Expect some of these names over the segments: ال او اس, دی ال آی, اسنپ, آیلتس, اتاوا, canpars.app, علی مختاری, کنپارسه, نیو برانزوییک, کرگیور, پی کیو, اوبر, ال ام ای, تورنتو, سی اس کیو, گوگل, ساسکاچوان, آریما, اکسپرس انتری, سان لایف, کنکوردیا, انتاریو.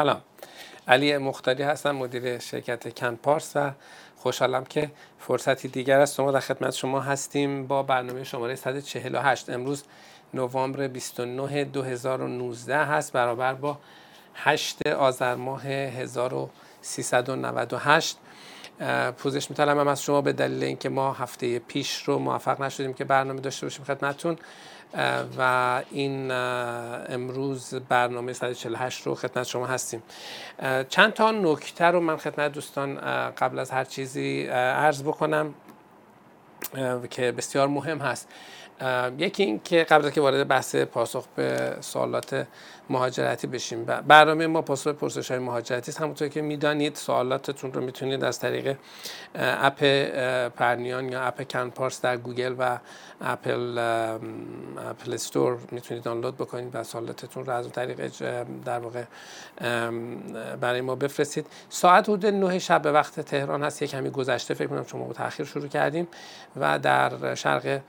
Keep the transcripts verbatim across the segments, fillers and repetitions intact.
سلام، علی مختاری هستم، مدیر شرکت کنپارسه. خوشحالم که فرصتی دیگر است ما در خدمت شما هستیم با برنامه شماره صد و چهل و هشت. امروز نوامبر بیست و نه دو هزار و نوزده هست، برابر با هشت آذر ماه هزار و سیصد و نود و هشت. پوزش می‌طلبم هم از شما به دلیل اینکه ما هفته پیش رو موفق نشدیم که برنامه داشته باشیم خدمتتون و این امروز برنامه صد و چهل و هشت رو خدمت شما هستیم. چند تا نکته رو من خدمت دوستان قبل از هر چیزی عرض بکنم که بسیار مهم هست. یکی این که قبل از که وارد بحث پاسخ به سوالات مهاجرتی بشیم، برنامه ما پاسخ به پرسش‌های مهاجرتی است. همونطور که می‌دانید سوالاتتون رو می‌تونید از طریق اپ پرنیان یا اپ کنپارس در گوگل و اپل اپل استور می‌تونید دانلود بکنید و سوالاتتون رو از طریق در واقع برای ما بفرستید. ساعت حدود نه شب به وقت تهران هست، یک کمی گذشته، فکر می‌کنم شما با تأخیر شروع کردیم و در شرق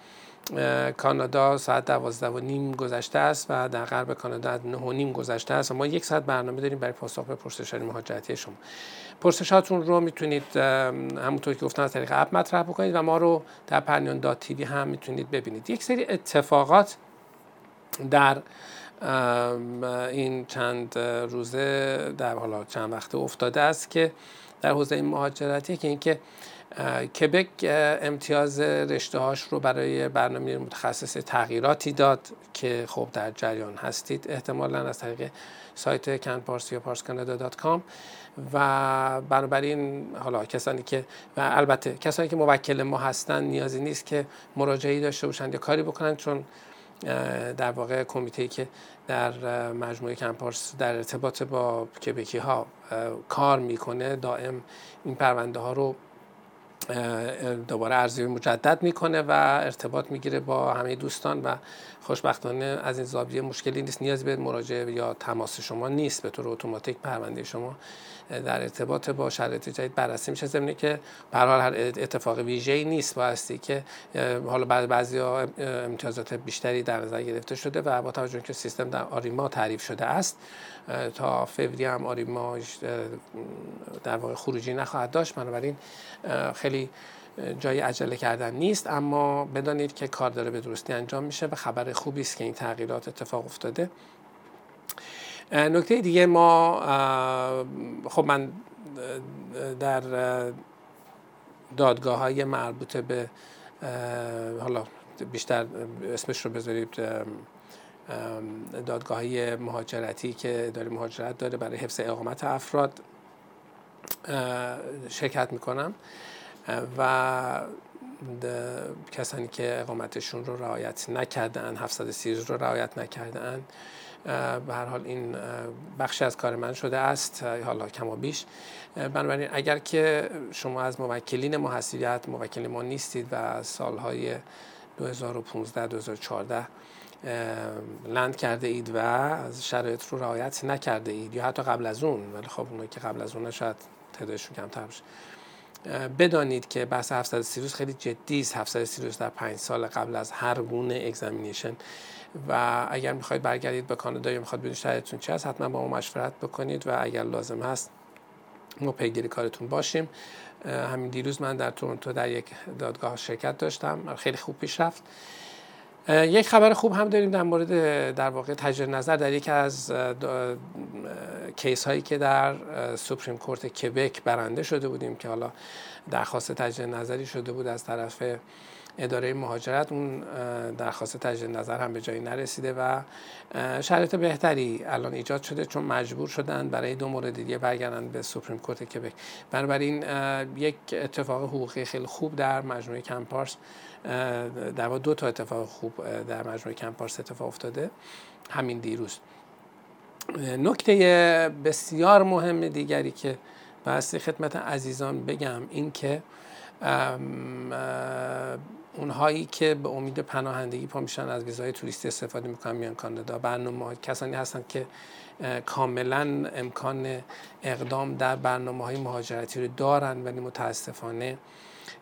کانادا ساعت دوازده و نیم گذشته است و در غرب کانادا نه و نیم گذشته است. ما یک ساعت برنامه داریم برای پاسخ به پرسش‌های مهاجرتی شما. پرسشاتون رو میتونید همونطور که گفتم از طریق اپ مطرح بکنید و ما رو در parnian.tv هم میتونید ببینید. یک سری اتفاقات در این چند روزه در حالا چند وقته افتاده است که در حوزه مهاجرتی، که اینکه کبک امتیاز رشته‌هاش رو برای برنامه متخصص تغییراتی داد که خب در جریان هستید احتمالاً از طریق سایت canpars یا پارس کانادا دات کام و بنابراین حالا کسانی که و البته کسانی که موکل ما هستن نیازی نیست که مراجعه‌ای داشته باشند یا کاری بکنن، چون در واقع کمیته‌ای که در مجموعه کنپارس در ارتباط با کبکی‌ها کار میکنه دائم این پرونده ها رو دوباره ارزیابی مجدد میکنه و ارتباط میگیره با همه دوستان و خوشبختانه از این زاویه مشکلی نیست، نیازی به مراجعه یا تماس شما نیست، به طور اتوماتیک پرونده شما در ارتباط با شرایط جدید بررسی میشه، ضمن اینکه به هر حال هر اتفاق ویژه‌ای نیست، بایستی که حالا بعضی بعضیا امتیازات بیشتری در نظر گرفته شده و با توجه به اینکه سیستم در آریما تعریف شده است تا فوریه هم آریما در واقع خروجی نخواهد داشت، بنابراین خیلی جای عجله کردن نیست، اما بدانید که کار داره به درستی انجام میشه و خبر خوبی است که این تغییرات اتفاق افتاده. نکته دیگه، ما خب من در دادگاه‌های مربوط به حالا بیشتر اسمش رو بذارید دادگاه‌های مهاجرتی که اداره مهاجرت داره برای حفظ اقامت افراد شرکت میکنم و کسانی که اقامتشون رو رعایت نکردن، هفتصد و سی رو رعایت نکردن، به هر حال این بخشی از کار من شده است، حالا کم و بیش. بنابراین اگر که شما از موکلین ما هستید، موکل ما نیستید و سالهای دو هزار و پانزده تا دو هزار و چهارده لند کرده اید و از شرایط رو رعایت نکرده اید یا حتی قبل از اون، ولی خب اونایی که قبل از اون شاید تعدادشون کمتر باشه، بدانید که بحث هفتصد و سی روز خیلی جدی است. هفتصد و سی روز در پنج سال قبل از هر گونه اگزامینیشن و اگر میخواید برگردید به کانادا یا میخواید بدونید شرایطتون چی است، حتما با ما مشورت بکنید و اگر لازم هست ما پیگیری کارتون باشیم. همین دیروز من در تورنتو در یک دادگاه شرکت داشتم، خیلی خوب پیش رفت. یک خبر خوب هم داریم در مورد در واقع تجدید نظر در یک از کیس هایی که در سپریم کورت کبک برنده شده بودیم که حالا درخواست تجدید نظری شده بود از طرف اداره مهاجرت. اون درخواست تجدید نظر هم به جایی نرسیده و شرایط بهتری الان ایجاد شده چون مجبور شدن برای دو مورد دیگه برگردن به سپریم کورت کبک. بنابراین یک اتفاق حقوقی خیلی خوب در مجموعه کنپارس، در واقع دو تا اتفاق خوب در مجموعه کنپارس اتفاق افتاده همین دیروز. نکته بسیار مهم دیگری که واسه خدمت عزیزان بگم این که اونهایی که به امید پناهندگی پا میشن از ویزای توریستی استفاده میکنن میان کانادا، برنامه کسانی هستن که کاملا امکان اقدام در برنامه های مهاجرتی رو دارن ولی متاسفانه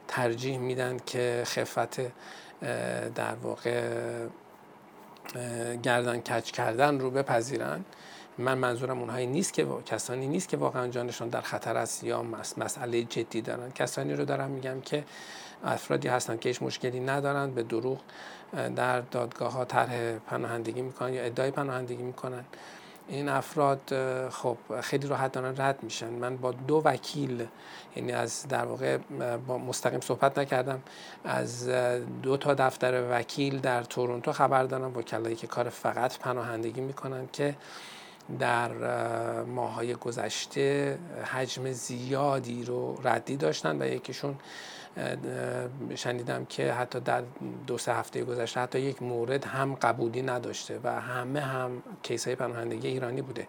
ترجیح میدن که خفت در واقع گردن کج کردن رو بپذیرن من منظورم اونهایی نیست که کسانی نیست که واقعا جانشون در خطر است یا مسئله جدی دارن. کسانی رو دارم میگم که افرادی هستن که هیچ مشکلی ندارن، به دروغ در دادگاه ها طرح پناهندگی میکنن یا ادعای پناهندگی میکنن. این افراد خب خیلی راحت دارن رد میشن. من با دو وکیل، یعنی از در واقع با مستقیم صحبت نکردم، از دو تا دفتر وکیل در تورنتو خبر دارم، وکلایی که کار فقط پناهندگی میکنن که در ماهای گذشته حجم زیادی رو ردی داشتن و یکیشون شنیدم که حتی در دو سه هفته گذشته حتی یک مورد هم قبولی نداشته و همه هم کیس‌های پناهندگی ایرانی بوده.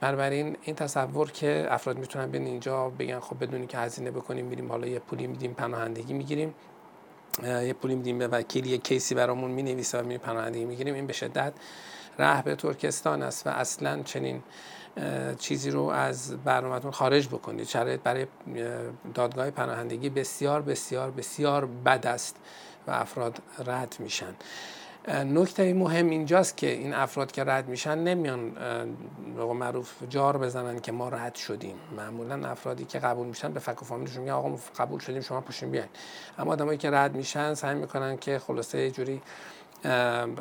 بنابراین این تصور که افراد میتونن بین اینجا بگن خب بدونی که هزینه بکنیم میریم حالا یه پولی میدیم پناهندگی میگیریم، یه پولی میدیم به وکیل، یه کیسی برامون مینویسه و میریم پناهندگی میگیریم، این به شدت راه به ترکستان است و اصلاً چنین چیزی رو از برنامه‌تون خارج بکنید. شرایط برای دادگاه پناهندگی بسیار بسیار بسیار بد است و افراد رد میشن. نکته مهم اینجاست که این افراد که رد میشن نمیان به قول معروف جار بزنن که ما رد شدیم. معمولا افرادی که قبول میشن به فک و فامیلشون میگن آقا ما قبول شدیم شما پاشین بیاین. اما آدمایی که رد میشن سعی میکنن که خلاصه یه جوری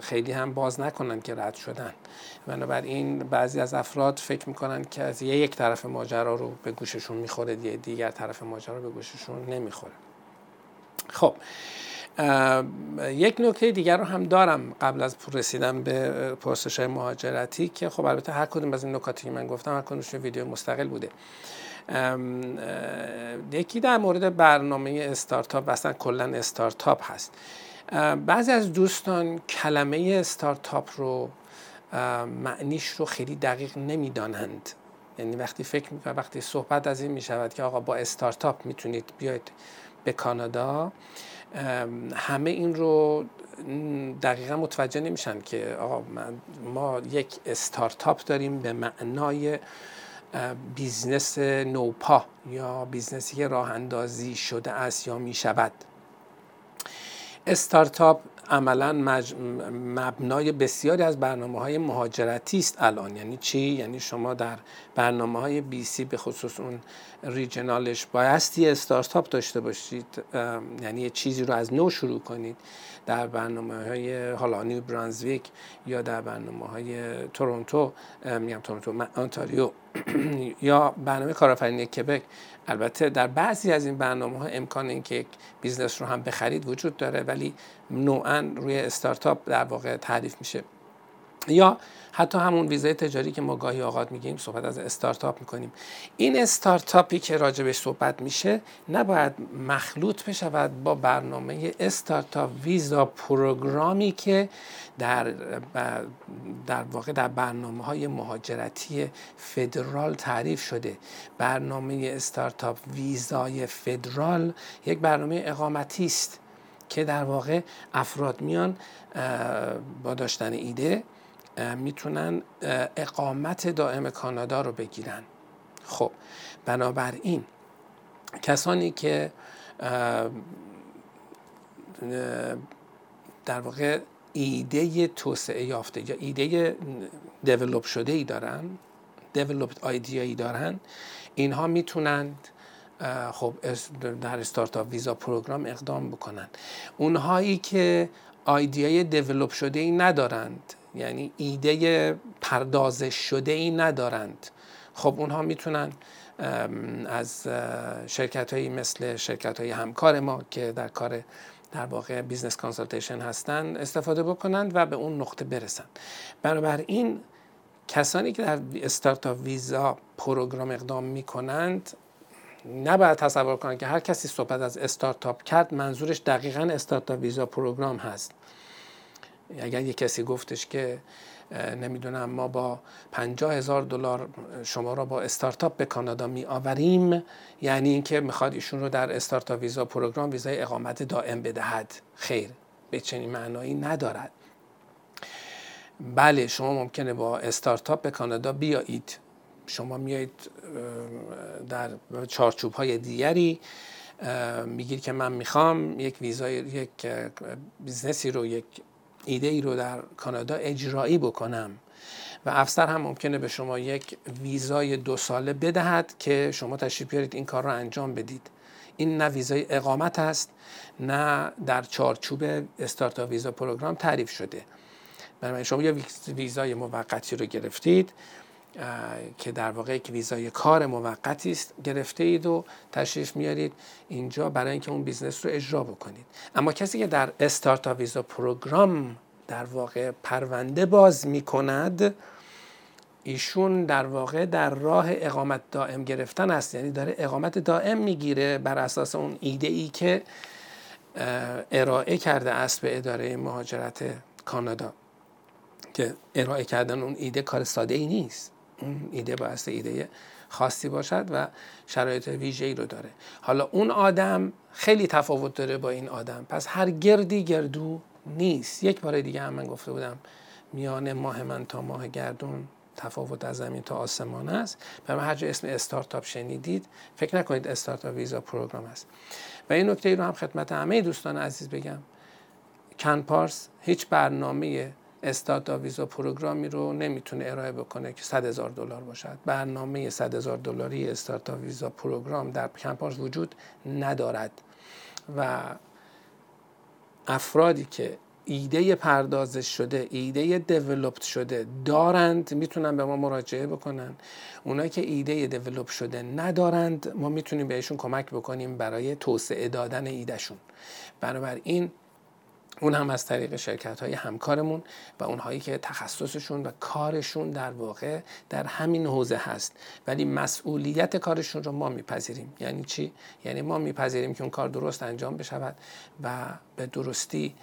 خیلی هم باز نکنن که رد شدن. بنابراین بعضی از افراد فکر میکنن که از یک طرف ماجرا رو به گوششون میخوره، دیگر طرف ماجرا رو به گوششون نمیخوره. خب یک نکته دیگر رو هم دارم قبل از رسیدن به پرسش‌های مهاجرتی که خب البته هر کدوم از این نکاتی که من گفتم هر کدومش ویدیو مستقل بوده. ام، یکی در مورد برنامه استارتاپ، اصلا کلا استارتاپ هست. بعضی از دوستان کلمه استارتاپ رو معنیش رو خیلی دقیق نمیدانند. یعنی وقتی فکر میکنم وقتی صحبت از این میشود که آقا با استارتاپ میتونید بیاید به کانادا، همه این رو دقیقا متوجه نمیشن که آقا ما یک استارتاپ داریم به معنای بیزنس نوپا یا بیزنسی که راه اندازی شده است یا میشود. استارتاپ عملاً مج... مبنای بسیاری از برنامه‌های مهاجرتی است الان. یعنی چی؟ یعنی شما در برنامه‌های بی سی به خصوص اون ریجنالش بایستی استارتاپ داشته باشید، یعنی چیزی رو از نو شروع کنید. در برنامه‌های حالا نیو برانزوییک یا در برنامه‌های تورنتو، میگم تورنتو، انتاریو یا برنامه کارآفرینی کبک، البته در بعضی از این برنامه‌ها امکان اینکه یک بیزنس رو هم بخرید وجود داره، ولی نوعاً روی استارتاپ در واقع تعریف میشه. یا حتی همون ویزای تجاری که ما گاهی اوقات میگیم صحبت از استارتاپ میکنیم. این استارتاپی که راجبش صحبت میشه نباید مخلوط بشود با برنامه استارتاپ ویزا پروگرامی که در در واقع در برنامه‌های مهاجرتی فدرال تعریف شده. برنامه استارتاپ ویزای فدرال یک برنامه اقامتی است که در واقع افراد میان با داشتن ایده میتونن اقامت دائم کانادا رو بگیرن. خب بنابراین کسانی که در واقع ایده توسعه یافته یا ایده دیولپ شده ای دارن، دیولپد ایده ای دارن، اینها میتونند خب در استارتاپ ویزا پروگرام اقدام بکنن. اونهایی که ایده دیولپ شده ای ندارند، یعنی ایده پردازش شده ای ندارند، خب اونها میتونن از شرکت هایی مثل شرکت های همکار ما که در کار در واقع بیزنس کانسالتیشن هستن استفاده بکنند و به اون نقطه برسن. بنابراین کسانی که در استارتاپ ویزا پروگرام اقدام میکنند نباید تصور کنند که هر کسی صحبت از استارتاپ کرد منظورش دقیقاً استارتاپ ویزا پروگرام هست. اگر یک کسی گفتش که نمیدونم ما با پنجاه هزار دلار شما را با استارتاپ به کانادا می آوریم، یعنی اینکه میخواد ایشون رو در استارتاپ ویزا پروگرام ویزای اقامت دائم بدهد. خیر، به چنین معنایی ندارد. بله شما ممکنه با استارتاپ به کانادا بیایید، شما میایید در چارچوب های دیگری میگید که من میخوام یک ویزای یک بیزنسی رو یک ایده ای رو در کانادا اجرایی بکنم و افسر هم ممکنه به شما یک ویزای دو ساله بدهد که شما تشریف بیارید این کار رو انجام بدید. این نه ویزای اقامت هست، نه در چارچوب استارتاپ ویزا پروگرام تعریف شده. بنابراین شما یا ویزای موقتی رو گرفتید که در واقع یک ویزای کار موقتی است گرفته اید و تشریف میارید اینجا برای اینکه اون بیزنس رو اجرا بکنید. اما کسی که در استارتاپ ویزا پروگرام در واقع پرونده باز میکند، ایشون در واقع در راه اقامت دائم گرفتن است، یعنی داره اقامت دائم میگیره بر اساس اون ایده ای که ارائه کرده است به اداره مهاجرت کانادا، که ارائه کردن اون ایده کار ساده ای نیست. اون ایده باعث ایده خاصی باشد و شرایط ویژه‌ای رو داره. حالا اون آدم خیلی تفاوت داره با این آدم، پس هر گردی گردو نیست. یک بار دیگه هم من گفته بودم میان ماه من تا ماه گردون تفاوت از زمین تا آسمان است. برای هر جا اسم استارتاپ شنیدید فکر نکنید استارتاپ ویزا پروگرام است. و این نکته ای رو هم خدمت همه دوستان عزیز بگم، کنپارس هیچ برنامه استارتاپ ویزا پروگرامی رو نمیتونه ارائه بکنه که صد هزار دلار باشد. برنامه صد هزار دلاری استارتاپ ویزا پروگرام در کنپارس وجود ندارد و افرادی که ایده پردازش شده، ایده دیولپت شده دارند میتونن به ما مراجعه بکنن. اونایی که ایده دیولپ شده ندارند ما میتونیم بهشون کمک بکنیم برای توسعه دادن ایدهشون. بنابراین اون هم از طریق شرکت‌های همکارمون و اونهایی که تخصصشون و کارشون در واقع در همین حوزه هست ولی مسئولیت کارشون رو ما میپذیریم. یعنی چی؟ یعنی ما میپذیریم که اون کار درست انجام بشود و به درستی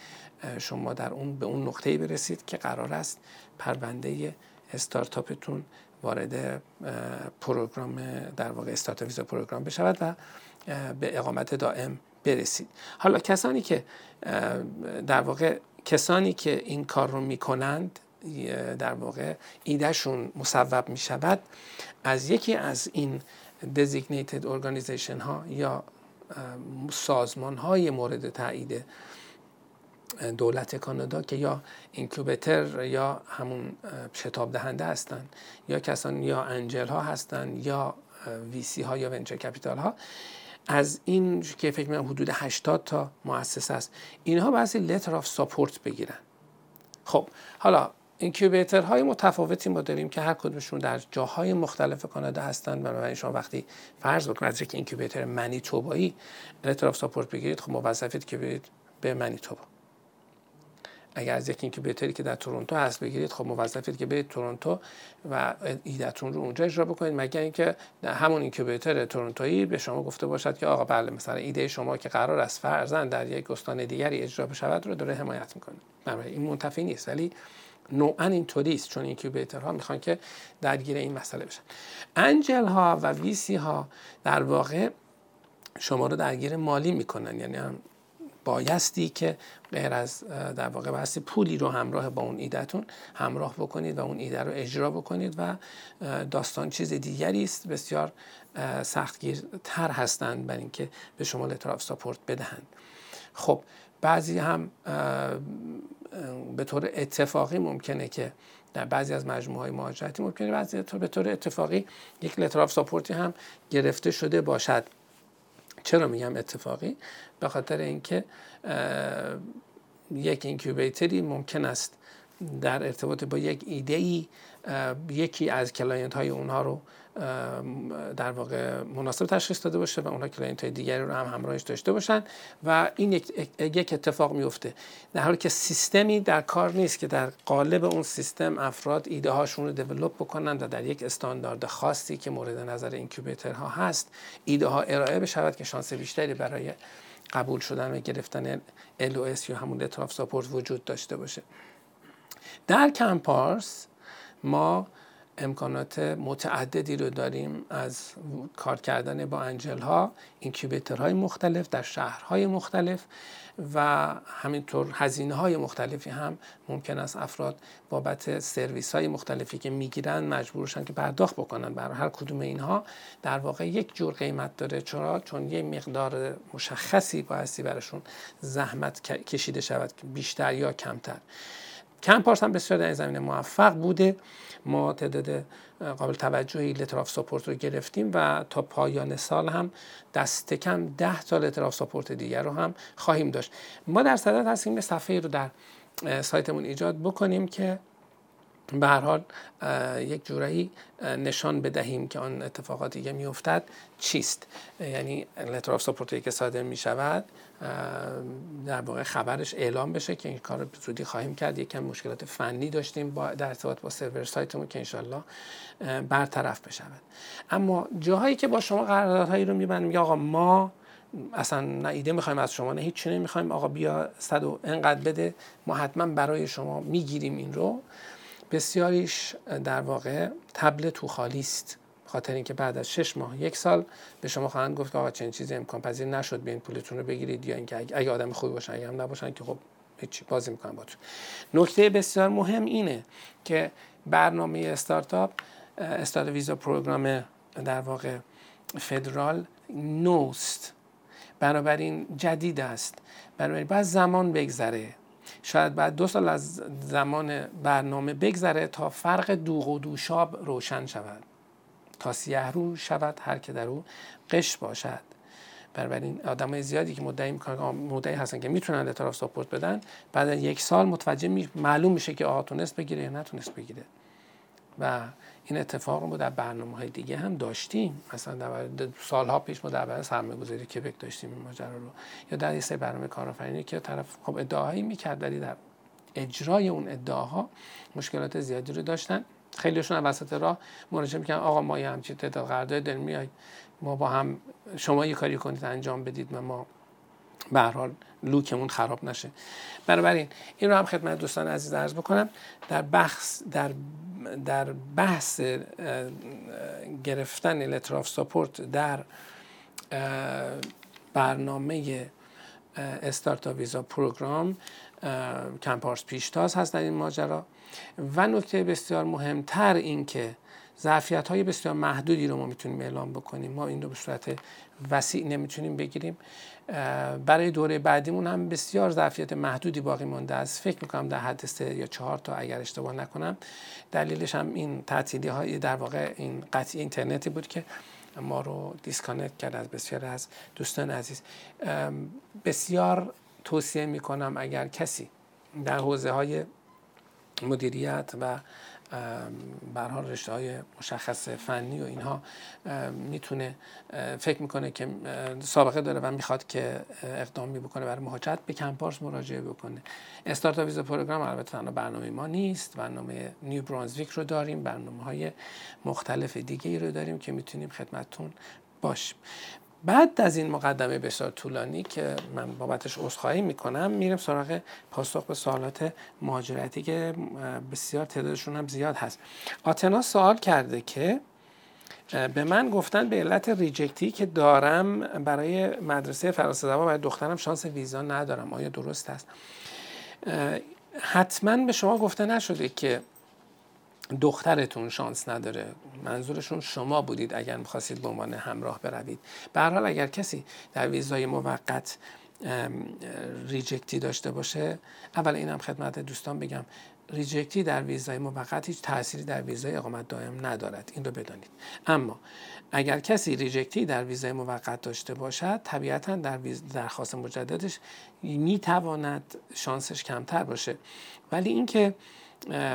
شما در اون به اون نقطه‌ای برسید که قرار است پرونده استارتاپتون وارد پروگرام در واقع استارتاپ ویزا پروگرام بشود و به اقامت دائم برسید. حالا کسانی که در واقع کسانی که این کار رو میکنند در واقع ایدهشون مصوب میشود از یکی از این designated organization ها یا سازمان های مورد تایید دولت کانادا که یا اینکوباتور یا همون شتاب دهنده هستند یا کسان یا انجل ها هستند یا وی سی ها یا ونچر کپیتال ها، از این که فکر می‌کنم حدود هشتاد تا مؤسسه است، اینها بعضی لتر آف ساپورت بگیرن. خب حالا اینکیوبیترهای متفاوتی ما داریم که هر کدومشون در جاهای مختلف کانادا هستن. بنابراین شما وقتی فرض بکنید از یک اینکیوبیتر منی توبایی لتر آف ساپورت بگیرید، خب موظفید که برید به منی توبا. اگر از یک اینکیوبیتری که در تورنتو هست بگیرید، خب موظفید که برید تورنتو و ایده‌تون رو اونجا اجرا بکنید، مگر اینکه همون اینکیوبیتر تورنتویی به شما گفته باشد که آقا بله مثلا ایده شما که قرار است فرضاً در یک استان دیگری اجرا بشود رو داره حمایت می‌کنه. بنابراین این منتفی نیست ولی نوعاً اینطوری است چون اینکیوبیترها میخوان که درگیر این مسئله بشن. انجل ها و وی سی ها در واقع شما رو درگیر مالی می‌کنن، یعنی هم بایستی که غیر از در واقع بحث پولی رو همراه با اون ایدهتون همراه بکنید و اون ایده رو اجرا بکنید و داستان چیز دیگری است. بسیار سختگیرتر هستند برای اینکه به شما لتر آف ساپورت بدهند. خب بعضی هم به طور اتفاقی ممکنه که در بعضی از مجموعه‌های مهاجرتی ممکنه بعضی به طور اتفاقی یک لتر آف ساپورتی هم گرفته شده باشد. چرا میگم اتفاقی؟ به خاطر اینکه یک اینکیوبیتری ممکن است در ارتباط با یک ایده‌ای یکی از کلاینت‌های اونها رو در واقع مناسب تشخیص داده باشه و اونها کلاینت‌های دیگری رو هم همراهش داشته باشن و این یک اتفاق میفته، در حالی که سیستمی در کار نیست که در قالب اون سیستم افراد ایده هاشون رو دیولپ بکنن و در یک استاندارد خاصی که مورد نظر اینکیوبیترها هست ایده ها ارائه بشود که شانس بیشتری برای قبول شدن و گرفتن ال او اس یا همون لتر آف ساپورت وجود داشته باشه. در کنپارس ما امکانات متعددی رو داریم، از کار کردن با انجل ها، اینکیوبیتورهای مختلف در شهرهای مختلف و همینطور هزینه های مختلفی هم ممکن است افراد بابت سرویس های مختلفی که میگیرن مجبورشن که پرداخت بکنن. برای هر کدوم اینها در واقع یک جور قیمت داره، چرا؟ چون یه مقدار مشخصی بایستی براشون زحمت کشیده شود، بیشتر یا کمتر. کنپارس هم بسیار در این زمینه موفق بوده. ما تعداد قابل توجهی لتراف ساپورت رو گرفتیم و تا پایان سال هم دست کم ده تا لتراف ساپورت دیگر رو هم خواهیم داشت. ما در صدد هستیم یه صفحه رو در سایتمون ایجاد بکنیم که به هر حال یک جورایی نشان بدهیم که آن اتفاقاتی که میافتد چیست، یعنی لتر آف ساپورتی که صادر میشود در واقع خبرش اعلام بشه که این کار رو زودی خواهیم کرد. یکم مشکلات فنی داشتیم با در ارتباط با سرور سایتمون که انشالله برطرف بشود. اما جاهایی که با شما قراردادهایی رو میبندیم یا آقا ما اصلا نه ایده میخوایم از شما، نه هیچ چیزی نمیخوایم، آقا بیا صد و انقدر بده ما حتما برای شما میگیریم، این رو بسیاریش در واقع تبل تو خالی است، خاطر اینکه بعد از شش ماه یک سال به شما خواهند گفت که آقا چنین چیزی امکان پذیر نشد، بیاین پولتون رو بگیرید، یا اینکه اگه آدم خوبی باشن اگه هم نباشن که خب هیچ بازی می‌کنن باهاتون. نکته بسیار مهم اینه که برنامه استارتاپ استارت ویزا پروگرام در واقع فدرال نوست، بنابراین جدید است، بنابراین باید زمان بگذره، شاید بعد دو سال از زمان برنامه بگذره تا فرق دوغ و دوشاب روشن شود، تا سیه رو شود هر که در او قش باشد. بنابراین آدمای زیادی که مدعی میکنن مدعی هستن که میتونن لتر آف ساپورت بدن، بعد یک سال متوجه می معلوم میشه که آها تونست بگیره یا نتونست بگیره. و این اتفاق رو در برنامه‌های دیگه هم داشتیم، مثلا در سال‌ها پیش ما در برنامه سرمایه‌گذاری کبک داشتیم این ماجرا رو، یا در یه سری برنامه کارآفرینی که طرف خب ادعاهایی می‌کرد ولی در اجرای اون ادعاها مشکلات زیادی رو داشتن. خیلیشون از وسط راه مراجعه می‌کردن آقا ما یه همچین تعداد قرارداد داریم میای ما با هم شما یه کاری کنید انجام بدید و ما به هر حال لوکمون خراب نشه. بنابراین این رو هم خدمت دوستان عزیز عرض بکنم. در بحث در در بحث گرفتن لتر آف ساپورت در برنامه استارتاپ ویزا پروگرام کنپارس پیشتاز هست در این ماجرا. و نکته بسیار مهمتر این که ظرفیت‌های بسیار محدودی رو ما میتونیم اعلام بکنیم، ما این رو به صورت وسیع نمیتونیم بگیریم. برای دوره بعدیمون هم بسیار ظرفیت محدودی باقی مونده است، فکر میکنم در حد سه یا چهار تا اگر اشتباه نکنم. دلیلش هم این تعطیلی‌های در واقع این قطعی اینترنتی بود که ما رو دیسکانکت کرد از بسیار از دوستان عزیز. بسیار توصیه میکنم اگر کسی در حوزه‌های مدیریت و به هر حال رشته‌های مشخص فنی و اینها میتونه فکر میکنه که سابقه داره و میخواد که اقدامی بکنه برای مهاجرت، به کنپارس مراجعه بکنه. استارتاپ ویزا پروگرام البته تنها برنامه ما نیست، برنامه نیو برانزوییک رو داریم، برنامه‌های مختلف دیگه‌ای رو داریم که میتونیم خدمتتون باشیم. بعد از این مقدمه بسیار طولانی که من بابتش عذرخواهی میکنم، میریم سراغ پاسخ به سوالات مهاجرتی که بسیار تعدادشون هم زیاد هست. آتنا سوال کرده که به من گفتن به علت ریجکتی که دارم برای مدرسه فرانسه زبان برای دخترم شانس ویزا ندارم، آیا درست است؟ حتما به شما گفته نشده که دخترتون شانس نداره، منظورشون شما بودید اگر می‌خواستید به عنوان همراه بروید. به هر حال اگر کسی در ویزای موقت ریجکتی داشته باشه، اول اینم خدمت دوستان بگم ریجکتی در ویزای موقت هیچ تأثیری در ویزای اقامت دائم ندارد، این رو بدانید. اما اگر کسی ریجکتی در ویزای موقت داشته باشد، طبیعتاً در درخواست مجددش میتواند شانسش کمتر باشه. ولی اینکه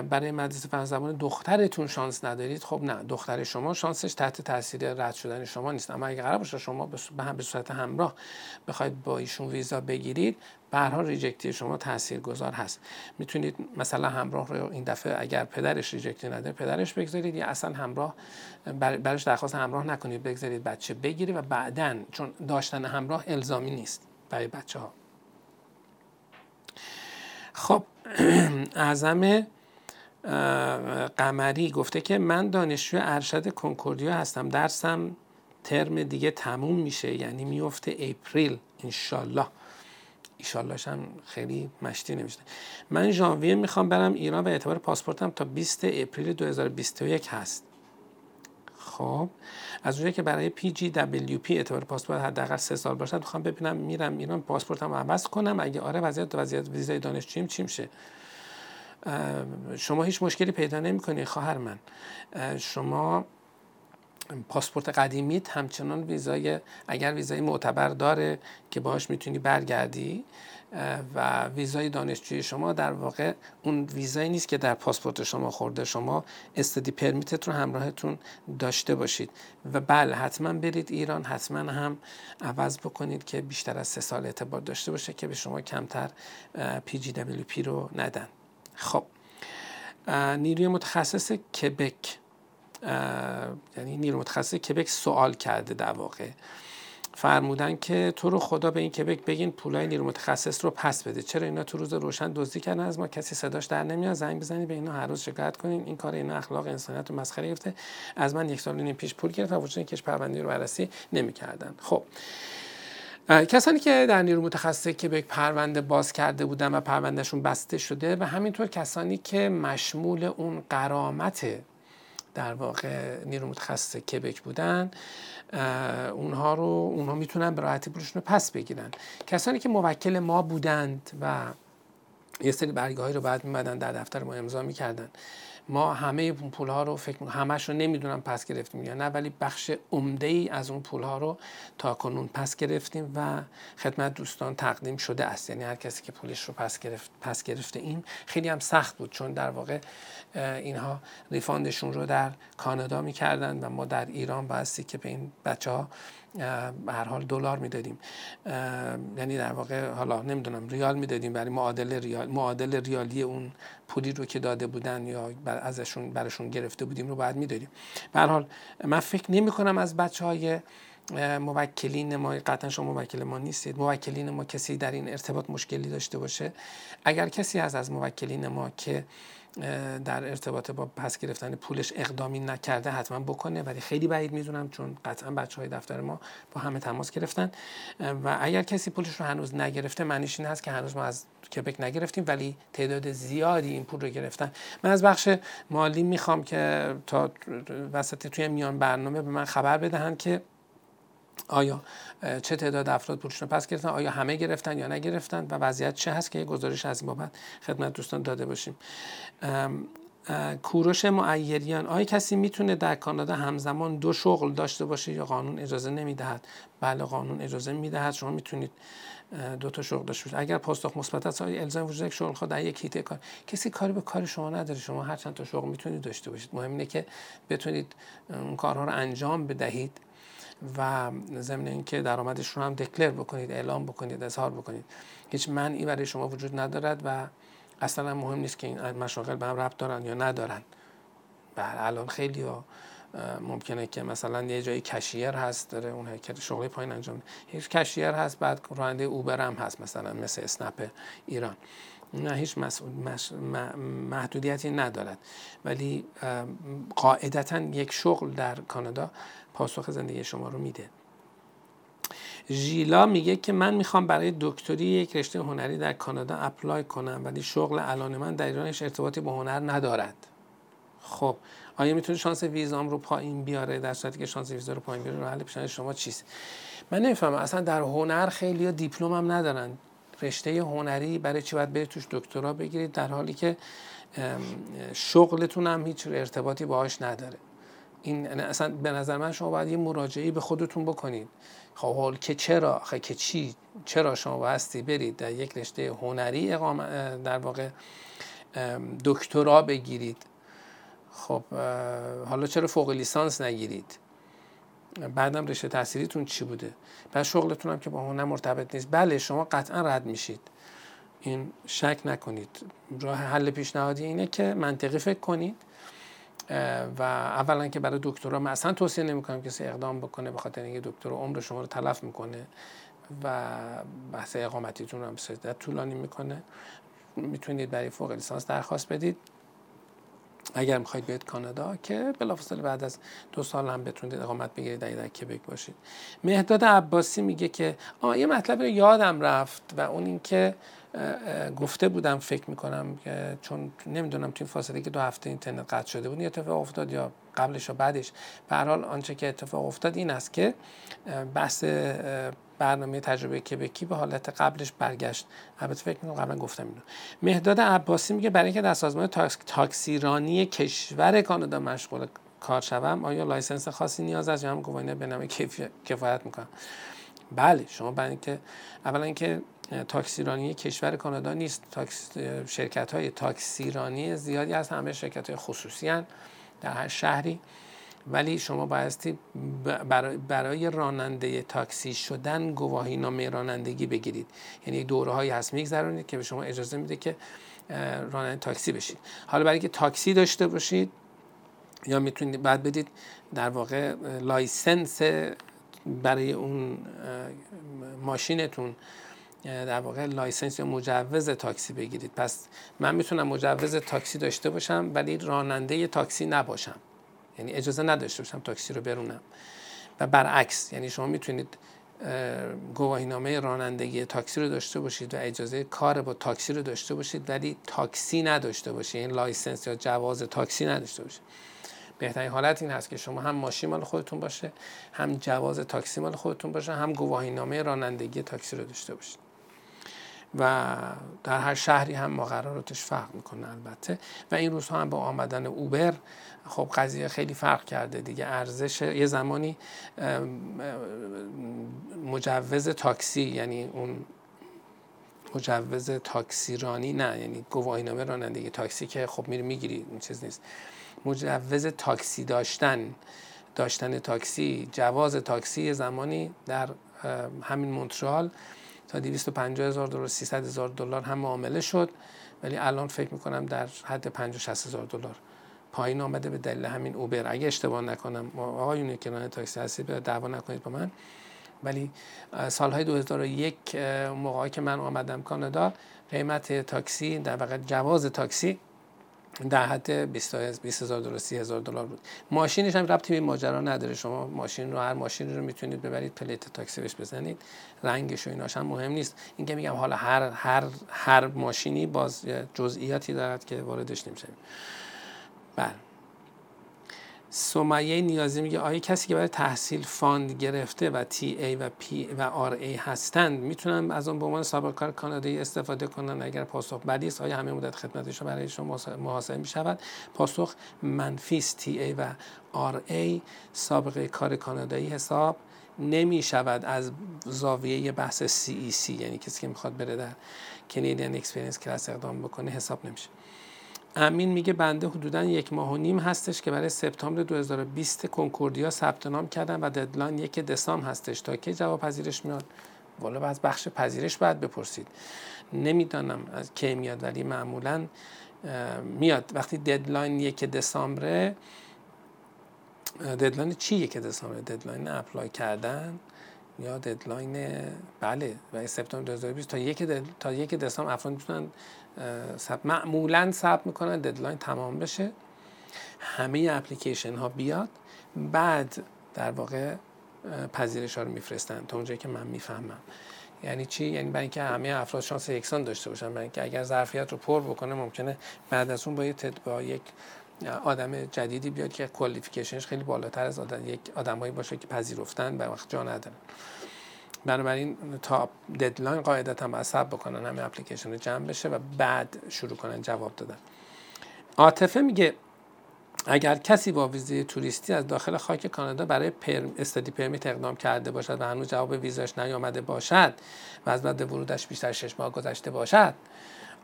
برای مدرسه فرانسه زبان دخترتون شانس ندارید، خب نه، دختر شما شانسش تحت تاثیر رد شدن شما نیست. اما اگه قرار باشه شما به صورت همراه بخواید با ایشون ویزا بگیرید، به هر حال ریجکتی شما تاثیرگذار هست. میتونید مثلا همراه رو این دفعه اگر پدرش ریجکتی نداره پدرش بگذارید، یا اصلا همراه برایش درخواست همراه نکنید، بگذارید بچه بگیره و بعداً، چون داشتن همراه الزامی نیست برای بچه‌ها. خب اعظم قمری گفته که من دانشجو ارشد کنکوردیا هستم، درسم ترم دیگه تموم میشه، یعنی میفته اپریل انشالله. ایشاللهش هم خیلی مشتی نمیشه. من ژانویه میخوام برم ایران و اعتبار پاسپورتم تا بیست اپریل دو هزار و بیست و یک هست. خب از اونجایی که برای پی جی دبلیو پی اعتبار پاسپورت حداقل سه سال باشه، میخوام ببینم میرم ایران پاسپورتم عوض کنم، اگه آره وضعیت وضعیت ویزای دانشجویم چی میشه؟ شما هیچ مشکلی پیدا نمی‌کنی خواهر من، شما پاسپورت قدیمیت همچنان ویزای، اگر ویزای معتبر داره که باهاش میتونی برگردی، و ویزای دانشجوی شما در واقع اون ویزایی نیست که در پاسپورت شما خورده. شما استادی پرمیتت رو همراهتون داشته باشید و بله حتما برید ایران، حتما هم عوض بکنید که بیشتر از سه سال اعتبار داشته باشه که به شما کمتر پی جی دبلیو پی رو ندن. خب نیروی متخصص کبک، یعنی نیروی متخصص کبک سوال کرده در واقع، فرمودن که تو رو خدا به این کبک بگین پولای نیروی متخصص رو پس بده، چرا اینا تو روز روشن دزدی کردن از ما، کسی صداش در نمیاد، زنگ بزنید به اینا هر روز شکایت کنین، این کار اینا اخلاق انسانیت رو مسخره گرفته، از من یک سال و نیم پیش پول گرفت و وجود اینکش پرونده رو بررسی نمی‌کردن. خب کسانی که در نیرو متخصص کبک پرونده باز کرده بودن و پروندهشون بسته شده و همینطور کسانی که مشمول اون غرامت در واقع نیرو متخصص کبک بودن، اونها رو اونها میتونن به راحتی پولشون رو پس بگیرن. کسانی که موکل ما بودند و یه سری برگه‌هایی رو بعد میمدن در دفتر ما امضا میکردن، ما همه اون پول‌ها رو فکر همش رو نمیدونم پس گرفتیم یا نه، ولی بخش عمده‌ای از اون پول‌ها رو تاکنون پس گرفتیم و خدمت دوستان تقدیم شده است. یعنی هر کسی که پولش رو پس گرفت پس گرفته. این خیلی هم سخت بود چون در واقع اینها ریفاندشون رو در کانادا می‌کردن و ما در ایران بایستی که به این بچه‌ها به هر حال دلار میدادیم، یعنی در واقع حالا نمیدونم ریال میدادیم، برای معادل ریال معادل ریالی اون پولی رو که داده بودن یا بر ازشون براشون گرفته بودیم رو بعد میدادیم. به هر حال من فکر نمی کنم از بچهای موکلین ما، قطعا شما موکل ما نیستید، موکلین ما کسی در این ارتباط مشکلی داشته باشه. اگر کسی از از موکلین ما که در ارتباط با پس گرفتن پولش اقدامی نکرده حتما بکنه، ولی خیلی بعید میدونم چون قطعا بچهای دفتر ما با همه تماس گرفتن و اگر کسی پولش رو هنوز نگرفته معنیش این هست که هنوز ما از کبک نگرفتیم ولی تعداد زیادی این پول رو گرفتن. من از بخش مالی میخوام که تا وسط توی میان برنامه به من خبر بدهن که آیا چه تعداد افراد پولشون رو پس گرفتن، آیا همه گرفتن یا نگرفتن و وضعیت چه هست که یه گزارش از این بابت خدمت دوستان داده باشیم. ام کوروش معیریان، آیا کسی میتونه در کانادا همزمان دو شغل داشته باشه یا قانون اجازه نمیدهد؟ بله قانون اجازه میدهد، شما میتونید دو تا شغل داشته باشید. اگر پاسخ مثبت است الزام وجود یک شغل خود در یک هیته کار، کسی کاری به کار شما نداره، شما هر چند تا شغل میتونید داشته باشید، مهم اینه که بتونید اون کارها رو انجام بدهید و ضمن اینکه درآمدش رو هم دکلر بکنید، اعلام بکنید، اظهار بکنید. هیچ مانعی برای شما وجود ندارد و اصلا مهم نیست که این مشاغل به هم ربط دارن یا ندارن. بله الان خیلی‌ها ممکنه که مثلا یه جایی کشیر هست داره اون که شغل پایین انجام هیچ کشیر هست، بعد راننده اوبر هم هست مثلا مثل اسنپ ایران، نه هیچ مسئول مش... م... محدودیتی ندارد. ولی قاعدتاً یک شغل در کانادا پاسخ زندگی شما رو میده. ژیلا میگه که من میخوام برای دکتری یک رشته هنری در کانادا اپلای کنم ولی شغل الان من در ایرانش ارتباطی با هنر ندارد. خب آیا میتونه شانس ویزام رو پایین بیاره؟ در صورتی که شانس ویزا رو پایین بیاره حل پیشنهاد شما چیست؟ من نمیفهمم اصلا در هنر خیلی‌ها دیپلم هم ندارن. رشته هنری برای چی باید برید توش دکترا بگیرید در حالی که شغلتون هم هیچ ارتباطی باهاش نداره؟ این اصلا به نظر من شما باید یه مراجعه به خودتون بکنید. خب حال که چرا خب که چی چرا شما بایستی برید در یک رشته هنری اقامت در واقع دکترا بگیرید؟ خب حالا چرا فوق لیسانس نگیرید؟ بعدم رشته تحصیلیتون چی بوده؟ بعد شغلتون هم که با هنر مرتبط نیست. بله شما قطعا رد میشید، این شک نکنید. راه حل پیشنهادی اینه که منطقی فکر کنید و اولا که برای دکترا من اصلا توصیه نمیکنم کسی اقدام بکنه، به خاطر اینکه دکترا عمر شما رو تلف میکنه و بحث اقامتیتون رو هم شدت طولانی میکنه. میتونید برای فوق لیسانس درخواست بدید اگر میخواید بیاید کانادا که بلافاصله بعد از دو سال هم بتونید اقامت بگیرید در کبک باشید. مهداد عباسی میگه که آه یه مطلب رو یادم رفت و اون این که گفته بودم فکر میکنم که چون نمیدونم توی فاصله که دو هفته اینترنت قطع شده بود یا اتفاق افتاد یا قبلش یا بعدش، به هر حال آنچه که اتفاق افتاد این است که بحث برنامه تجربه کبکی به حالت قبلش برگشت. البته فکر می‌کنم قبلا گفتم اینو. مهداد عباسی میگه برای اینکه در سازمان تاکسی رانی کشور کانادا مشغول کار شوم آیا لایسنس خاصی نیاز است یا هم گواهینامه به نام کفایت می‌کنه؟ بله، شما برای اینکه اولا اینکه تاکسی رانی کشور کانادا نیست، تاکس شرکت‌های تاکسی رانی زیادی هست، همه شرکت‌های خصوصی هستند در هر شهری، ولی شما بایستی برای, برای راننده تاکسی شدن گواهی نامه رانندگی بگیرید. یعنی دوره‌هایی هست می‌گذرونید که به شما اجازه میده که راننده تاکسی بشید. حالا برای که تاکسی داشته باشید یا میتونید بعد بدید در واقع لایسنس برای اون ماشینتون، در واقع لایسنس یا مجوز تاکسی بگیرید. پس من میتونم مجوز تاکسی داشته باشم ولی راننده تاکسی نباشم، یعنی اجازه نداشته باشم تاکسی رو برونم، و برعکس. یعنی شما میتونید گواهینامه رانندگی تاکسی رو داشته باشید و اجازه کار با تاکسی رو داشته باشید ولی تاکسی نداشته باشید، یعنی لایسنس یا جواز تاکسی نداشته باشید. بهترین حالت این هست که شما هم ماشین مال خودتون باشه، هم جواز تاکسی مال خودتون باشه، هم گواهینامه رانندگی تاکسی رو داشته باشید. و در هر شهری هم مقرراتش فرق میکنه البته، و این روزها هم با آمدن اوبر خب قضیه خیلی فرق کرده دیگه. ارزش یه زمانی مجوز تاکسی، یعنی اون مجوز تاکسی رانی نه، یعنی گواهینامه رانندگی تاکسی که خب میری میگیری این چیز نیست، مجوز تاکسی داشتن داشتن تاکسی، جواز تاکسی یه زمانی در همین مونترال تا دویست و پنجاه هزار دلار سیصد هزار دلار هم معامله شد، ولی الان فکر میکنم در حد پنجاه شصت هزار دلار پایین آمده به دلیل همین اوبر. اگه اشتباه نکنم آقایون که راننده تاکسی هستید دعوا نکنید با من، ولی سالهای دو هزار و یک موقعی که من آمدم کانادا قیمت تاکسی در واقع جواز تاکسی در حد بیست هزار دلار سی هزار دلار بود. ماشینش هم ربطی به ماجرا نداره، شما ماشین رو هر ماشینی رو میتونید ببرید پلیت تاکسی بهش بزنید، رنگش و ایناش هم مهم نیست. این که میگم حالا هر هر هر ماشینی باز جزئیاتی دارد که واردش نمیشیم. بله. سمیه نیازی میگه آیا کسی که برای تحصیل فاند گرفته و تی ای و پی و آر ای هستند میتونن از اون به عنوان سابقه کار کانادایی استفاده کنن؟ اگر پاسخ بدی است آیا همه مدت خدمتشون برای شما محاسبه میشود؟ پاسخ منفی است. تی ای و آر ای سابقه کار کانادایی حساب نمیشود از زاویه بحث سی اس کیو، یعنی کسی که میخواد بره در کانادین اکسپرینس کلاس اقدام بکنه حساب نمیشه. امین میگه بنده حدوداً یک ماه و نیم هستش که برای سپتامبر دو هزار و بیست کنکوردیا ثبت نام کردم و ددلاین یک دسامبر هستش. تا کی جواب پذیرش میاد؟ والا از بخش پذیرش باید بپرسید، نمیدانم از کی میاد، ولی معمولاً میاد وقتی ددلاین یک دسامبر. ددلاین چی یک دسامبر؟ ددلاین اپلای کردن یا ددلاین بله و سپتامبر دو هزار و بیست تا یک دل... تا یک دسامبر افراد میتونن ثبت معمولاً ثبت میکنن ددلاین تمام بشه، همه اپلیکیشن ها بیاد، بعد در واقع پذیرش ها رو میفرستن تا اونجایی که من میفهمم. یعنی چی؟ یعنی برای اینکه همه افراد شانس یکسان داشته باشن، برای اینکه اگر ظرفیت رو پر بکنه ممکنه بعد از اون با یک با یک آدم جدیدی بیاد که کوالیفیکیشنش خیلی بالاتر از آدم یک آدمایی باشه که پذیرفتن به وقت جا ندارن. بنابراین تا ددلاین قاعدتا هم عصب بکنن، همه اپلیکیشن رو جمع بشه و بعد شروع کنن جواب دادن. عاطفه میگه اگر کسی با ویزای توریستی از داخل خاک کانادا برای پرم استادی پرمیت اقدام کرده باشد و هنوز جواب ویزاش نیامده باشد و از بعد ورودش بیشتر شش ماه گذشته باشد،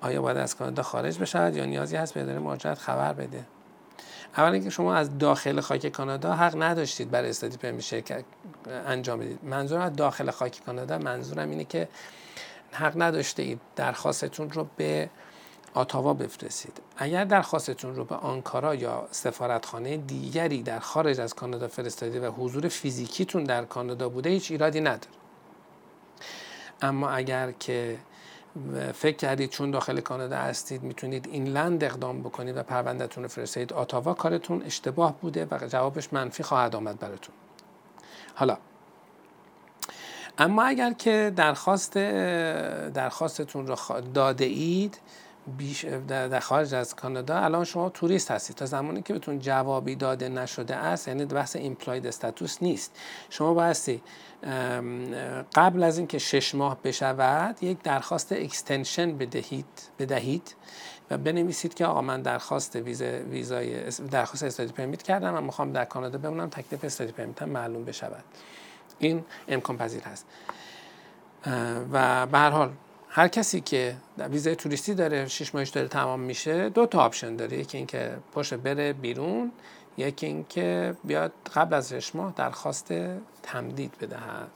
آیا باید از کانادا خارج بشود یا نیازی هست به اداره مهاجرت خبر بده؟ اولا اینکه شما از داخل خاک کانادا حق نداشتید برای استادی پرمیت شرکت انجام بدید. منظورم از داخل خاک کانادا منظورم اینه که حق نداشتید درخواستتون رو به اتاوا بفرستید. اگر درخواستتون رو به آنکارا یا سفارتخانه دیگری در خارج از کانادا فرستادید و حضور فیزیکیتون در کانادا بوده هیچ ایرادی نداره. اما اگر که فکر کردید چون داخل کانادا هستید میتونید اینلند اقدام بکنید و پروندهتون رو فرستید اتاوا، کارتون اشتباه بوده و جوابش منفی خواهد آمد براتون. حالا اما اگر که درخواست درخواستتون رو داده اید در خارج از کانادا، الان شما توریست هستید، تا زمانی که بهتون جوابی داده نشده است، یعنی بحث ایمپلاید استاتوس نیست. شما بایستی قبل از اینکه شش ماه بشود یک درخواست اکستنشن بدهید بدهید و بنویسید که آقا من درخواست ویزا ویزای درخواست استادی پرمیت کردم، من میخوام در کانادا بمونم، تکلیف استادی پرمیتم معلوم بشود. این امکان پذیر هست و به هر حال هر کسی که ویزای توریستی داره شش ماهش داره تمام میشه، دو تا آپشن داره، یکی این که پشت بره بیرون، یکی این که بیاد قبل از شش ماه درخواست تمدید بدهد.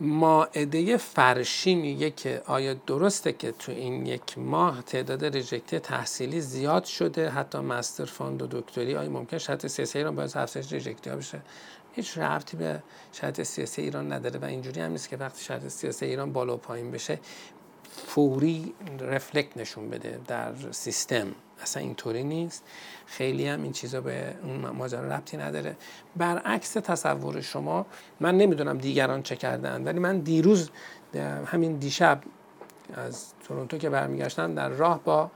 مائده فرشینیه که آیا درسته که تو این یک ماه تعداد ریجکت تحصیلی زیاد شده، حتی مستر فاند و دکتری؟ آیا ممکن شرط سی اس ایران باید افزایش ریجکت ها بشه؟ هیچ ربطی به شرط سیاسی ایران نداره و اینجوری هم نیست که وقتی شرط سیاسی ایران بالا و پایین بشه فوری رفلکت نشون بده در سیستم، اصلا اینطوری نیست. خیلی هم این چیزا به اون ماجرا ربطی نداره. برعکس تصور شما، من نمیدونم دیگران چه کردن، ولی من دیروز همین دیشب از تورنتو که برمیگشتم در راه با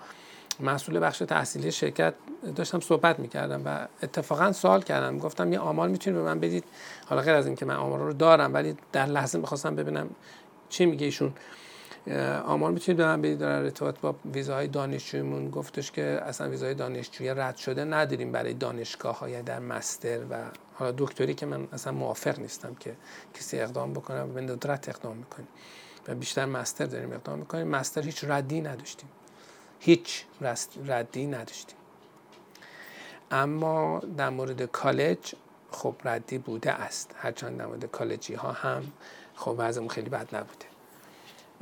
مسئول بخش تحصیلی شرکت داشتم صحبت میکردم و اتفاقا سوال کردم، گفتم یه آمار میتونید به من بدید؟ حالا غیر از این که من آمار رو دارم ولی در لحظه میخواستم ببینم چی میگه ایشون. آمار میتونید به من بدید در ارتباط با ویزاهای دانشجویمون؟ گفتش که اصلا ویزای دانشجویی رد شده نداریم برای دانشگاه‌ها یا در مستر و حالا دکتری، که من اصلا موافق نیستم که کسی اقدام بکنه، به ندرت اقدام میکنیم و بیشتر مستر داریم اقدام میکنیم. مستر هیچ ردی نداشتیم، هیچ ردی نداشتیم. اما در مورد کالج خب ردی بوده است، هرچند در مورد کالجی ها هم خب وضعمون خیلی بد نبوده.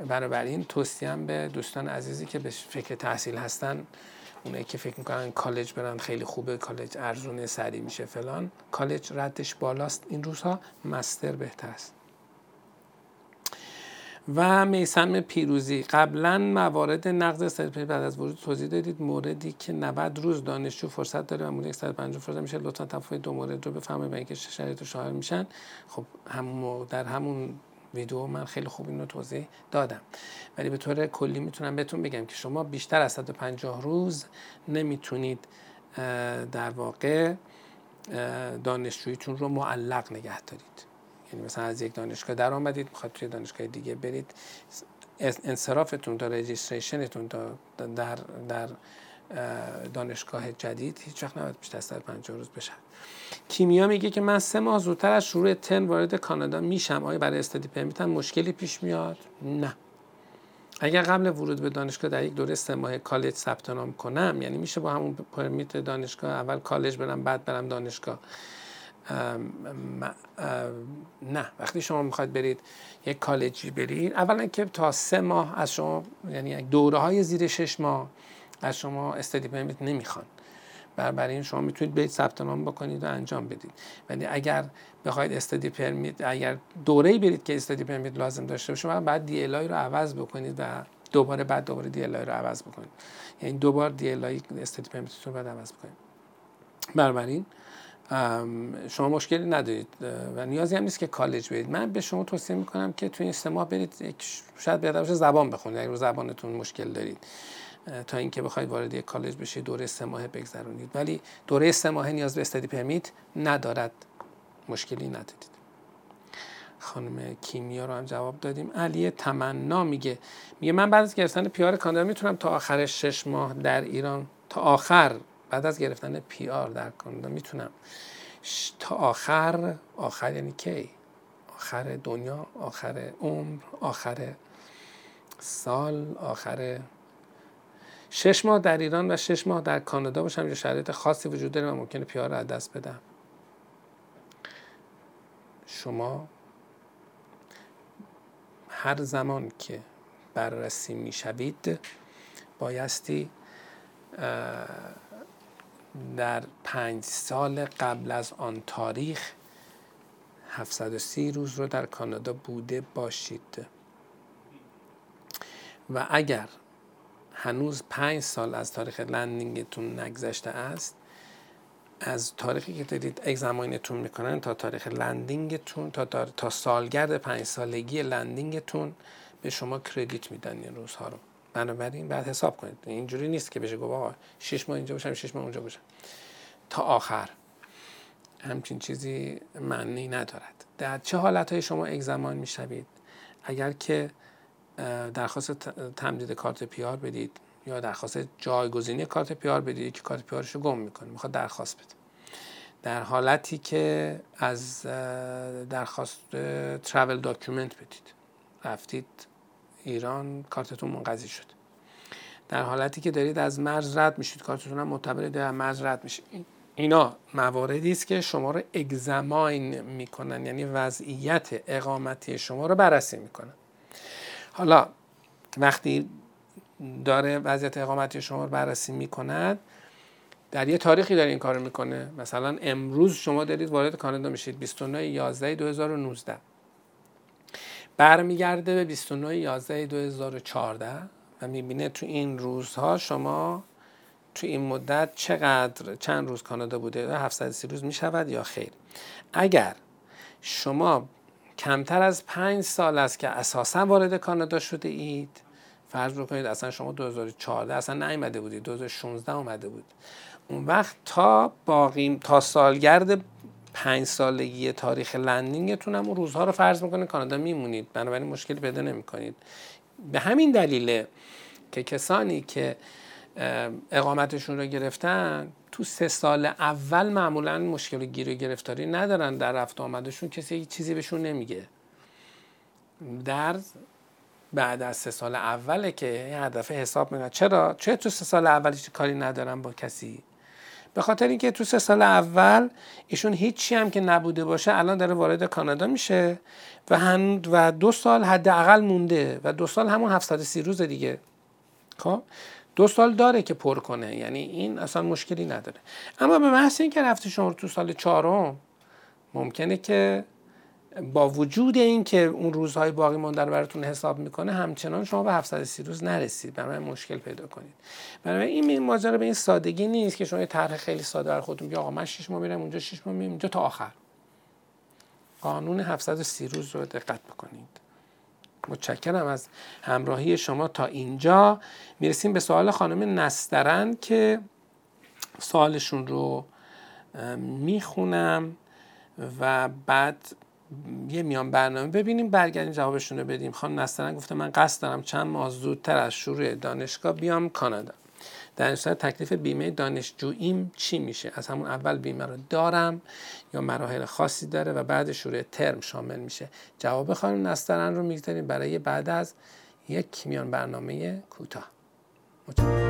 بنابراین توصیه‌ام به دوستان عزیزی که به فکر تحصیل هستن، اونایی که فکر میکنن کالج برن خیلی خوبه، کالج ارزونه، سری میشه فلان، کالج ردش بالاست این روزها، مستر بهتر است. و میثم پیروزی، قبلا موارد نقض استاتوس بعد از ورود توضیح دادید، موردی که نود روز دانشجو فرصت داره و مورد صد و پنجاه فرصت میشه، لطفا تفاوت دو مورد رو بفرمایید، اینکه شرایط شامل میشن. خب هم در همون ویدیو من خیلی خوب اینو توضیح دادم، ولی به طور کلی میتونم بهتون بگم که شما بیشتر از صد و پنجاه روز نمیتونید در واقع دانشجویتون رو معلق نگه دارید. یعنی مثلا از یک دانشگاه در آمدید میخواید توی دانشگاه دیگه برید، انصرافتون تا رجیستریشنتون تا در, در دانشگاه جدید هیچ وقت نباید بیشتر از پنجاه روز بشه. کیمیا میگه که من سه ماه زودتر از شروع ترم وارد کانادا میشم، آیا برای استادی پرمیت هم مشکلی پیش میاد؟ نه. اگر قبل ورود به دانشگاه در یک دوره سه ماه کالج ثبت نام کنم، یعنی میشه با همون پرمیت دانشگاه اول کالج برم بعد برم دانشگاه؟ ام، ام، ام، نه. وقتی شما میخواید برید یک کالجی برید، اولا که تا سه ماه از شما، یعنی دوره های زیر شش ماه از شما استادی پرمیت نمیخوان، برای این شما میتونید برید ثبت نام بکنید و انجام بدید. ولی اگر بخواید استادی پرمیت، اگر دوره‌ای برید که استادی پرمیت لازم داشته باشه، شما بعد دی ال آی رو عوض بکنید و دوباره بعد دوباره دی ال آی رو عوض بکنید، یعنی دوبار دی ال آی استادی پرمیتتون رو بعد عوض بکنید. بنابراین شما مشکلی ندارید و نیازی هم نیست که کالج برید. من به شما توصیه میکنم که توی این سه ماه برید، شاید بهتر باشه زبان بخونید اگر زبانتون مشکل دارید، تا اینکه بخواید وارد یک کالج بشید دوره سه ماهه بگذرونید. ولی دوره سه ماهه نیاز به استادی پرمیت ندارد، مشکلی ندارید. خانم کیمیا رو هم جواب دادیم. علی تمنا میگه میگه من بعد از گرفتن پی آر کانادا میتونم تا آخر شش ماه در ایران، تا آخر بعد از گرفتن پی آر در کانادا میتونم تا آخر آخر یعنی کی؟ آخر دنیا، آخر عمر، آخر سال، آخر شش ماه در ایران و شش ماه در کانادا باشم یا شرایط خاصی وجود داره و ممکنه پی آر رو از دست بدم؟ شما هر زمان که بررسی میشوید بایستی در پنج سال قبل از آن تاریخ هفتصد و سی روز رو در کانادا بوده باشید. و اگر هنوز پنج سال از تاریخ لندینگتون نگذشته است، از تاریخی که دارید اگزامینتون میکنن تا تاریخ لندینگتون، تا, تا تا سالگرد پنج سالگی لندینگتون به شما کردیت میدن این روزها رو. بنابراین بعد حساب کنید. اینجوری نیست که بشه گفت آقا شش ماه اینجا باشم، شش ماه اونجا باشم تا آخر. همچین چیزی معنی ندارد. در چه حالتهای شما اگزمان میشوید؟ اگر که درخواست تمدید کارت پی آر بدید یا درخواست جایگزینی کارت پی آر بدید که کارت پی آرشو گم میکنه، میخواد درخواست بده. در حالتی که از درخواست ترافل داکیومنت بدید، رفتید ایران کارتتون منقضی شد. در حالتی که دارید از مرز رد میشید، کارتتون هم معتبر در مرز رد میشه. اینا مواردی است که شما رو اگزامین میکنن، یعنی وضعیت اقامتی شما رو بررسی میکنن. حالا وقتی داره وضعیت اقامتی شما رو بررسی میکند، در یه تاریخی داره این کارو میکنه. مثلا امروز شما دارید وارد کانادا میشید، بیست و نه یازده دو هزار و نوزده، برمیگرده به بیست و نه یازده دو هزار و چهارده و میبینه تو این روزها شما تو این مدت چقدر چند روز کانادا بوده، هفتصد و سی روز میشود یا خیر. اگر شما کمتر از پنج سال است که اساسا وارد کانادا شده اید، فرض بکنید اصلا شما دو هزار و چهارده اصلا نیامده بودید، دو هزار و شانزده اومده بود، اون وقت تا باقی تا سالگرد پنج سالگی تاریخ لندینگتون هم اون روزها رو فرض میکنه کانادا میمونید، بنابراین مشکلی پیدا نمیکنید. به همین دلیله که کسانی که اقامتشون رو گرفتن تو سه سال اول معمولاً مشکل گیر و گرفتاری ندارن، در رفت آمدشون کسی چیزی بهشون نمیگه. در بعد از سه سال اوله که یه هدف حساب میکنن. چرا؟ چرا تو سه سال اول هیچ کاری ندارن با کسی؟ به خاطر اینکه تو سه سال اول ایشون هیچی هم که نبوده باشه الان داره وارد کانادا میشه و هند و دو سال حداقل مونده و دو سال همون هفتصد و سی روز دیگه، خب دو سال داره که پر کنه، یعنی این اصلا مشکلی نداره. اما به محض اینکه رفتی شما تو سال چهارم، ممکنه که با وجود این که اون روزهای باقی مونده رو براتون حساب میکنه، همچنان شما به هفتصد و سی روز نرسید، برای مشکل پیدا کنید. برای این ماجرا به این سادگی نیست که شما یه طرح خیلی ساده بر خودتون بگید آقا من شش ماه میرم اونجا، شش ماه میرم اونجا تا آخر. قانون هفتصد و سی روز رو دقت بکنید. متشکرم از همراهی شما تا اینجا. میرسیم به سوال خانم نسترن که سوالشون رو میخونم و بعد یه میان برنامه ببینیم، برگردیم جوابشون رو بدیم. خانم نسترن گفته من قصد دارم چند ماه زودتر از شروع دانشگاه بیام کانادا. در اصل تکلیف بیمه دانشجوییم چی میشه؟ از همون اول بیمه رو دارم یا مراحل خاصی داره و بعد شروع ترم شامل میشه؟ جواب خانم نسترن رو میگذاریم برای بعد از یک میان برنامه کوتاه. متشکرم.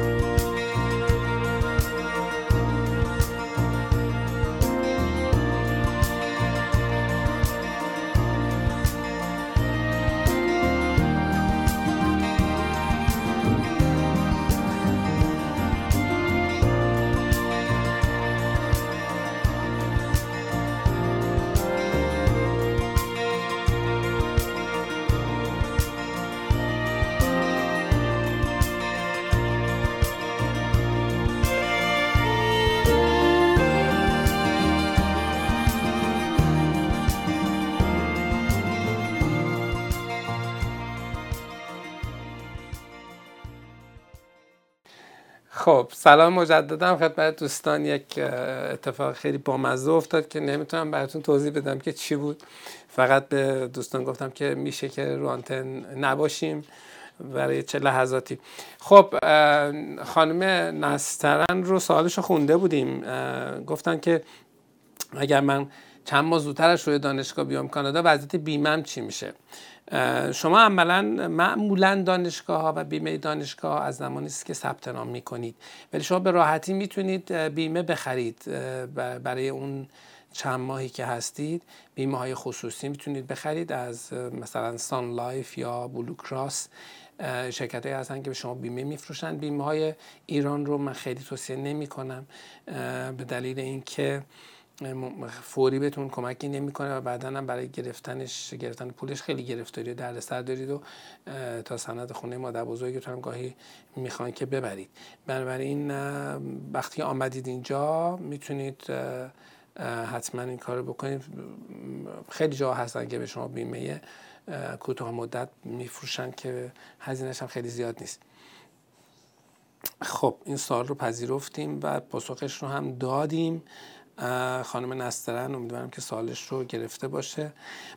خب سلام مجددا خدمت دوستان. یک اتفاق خیلی بامزه افتاد که نمیتونم براتون توضیح بدم که چی بود، فقط به دوستان گفتم که میشه که رو آنتن نباشیم برای چه لحظاتی. خب خانم نسترن رو سوالشو خونده بودیم، گفتن که اگر من چند ماه زودتر از شروع دانشگاه بیام کانادا وضعیت بیمم چی میشه؟ شما عملاً معمولاً دانشگاه ها و بیمه دانشگاه ها از زمانی است که ثبت نام میکنید، ولی شما به راحتی میتونید بیمه بخرید. برای اون چند ماهی که هستید بیمه های خصوصی میتونید بخرید از مثلا سان لایف یا بلو کراس، شرکت هایی هستن که به شما بیمه میفروشن. بیمه های ایران رو من خیلی توصیه نمی کنم به دلیل اینکه فوری بهتون کمکی نمیکنه و بعداً هم برای گرفتنش گرفتن پولش خیلی گرفتاری و دردسر دارید و تا سند خونه مادر بزرگتون هم گاهی میخوان که ببرید. بنابراین وقتی آمدید اینجا میتونید حتما این کار رو بکنید. خیلی جا هستن که به شما بیمه کوتاه مدت میفروشن که هزینه‌ش هم خیلی زیاد نیست. خب این سوال رو پذیرفتیم و پاسخش رو هم دادیم. خانم نسترن امیدوارم که سوالش رو گرفته باشه.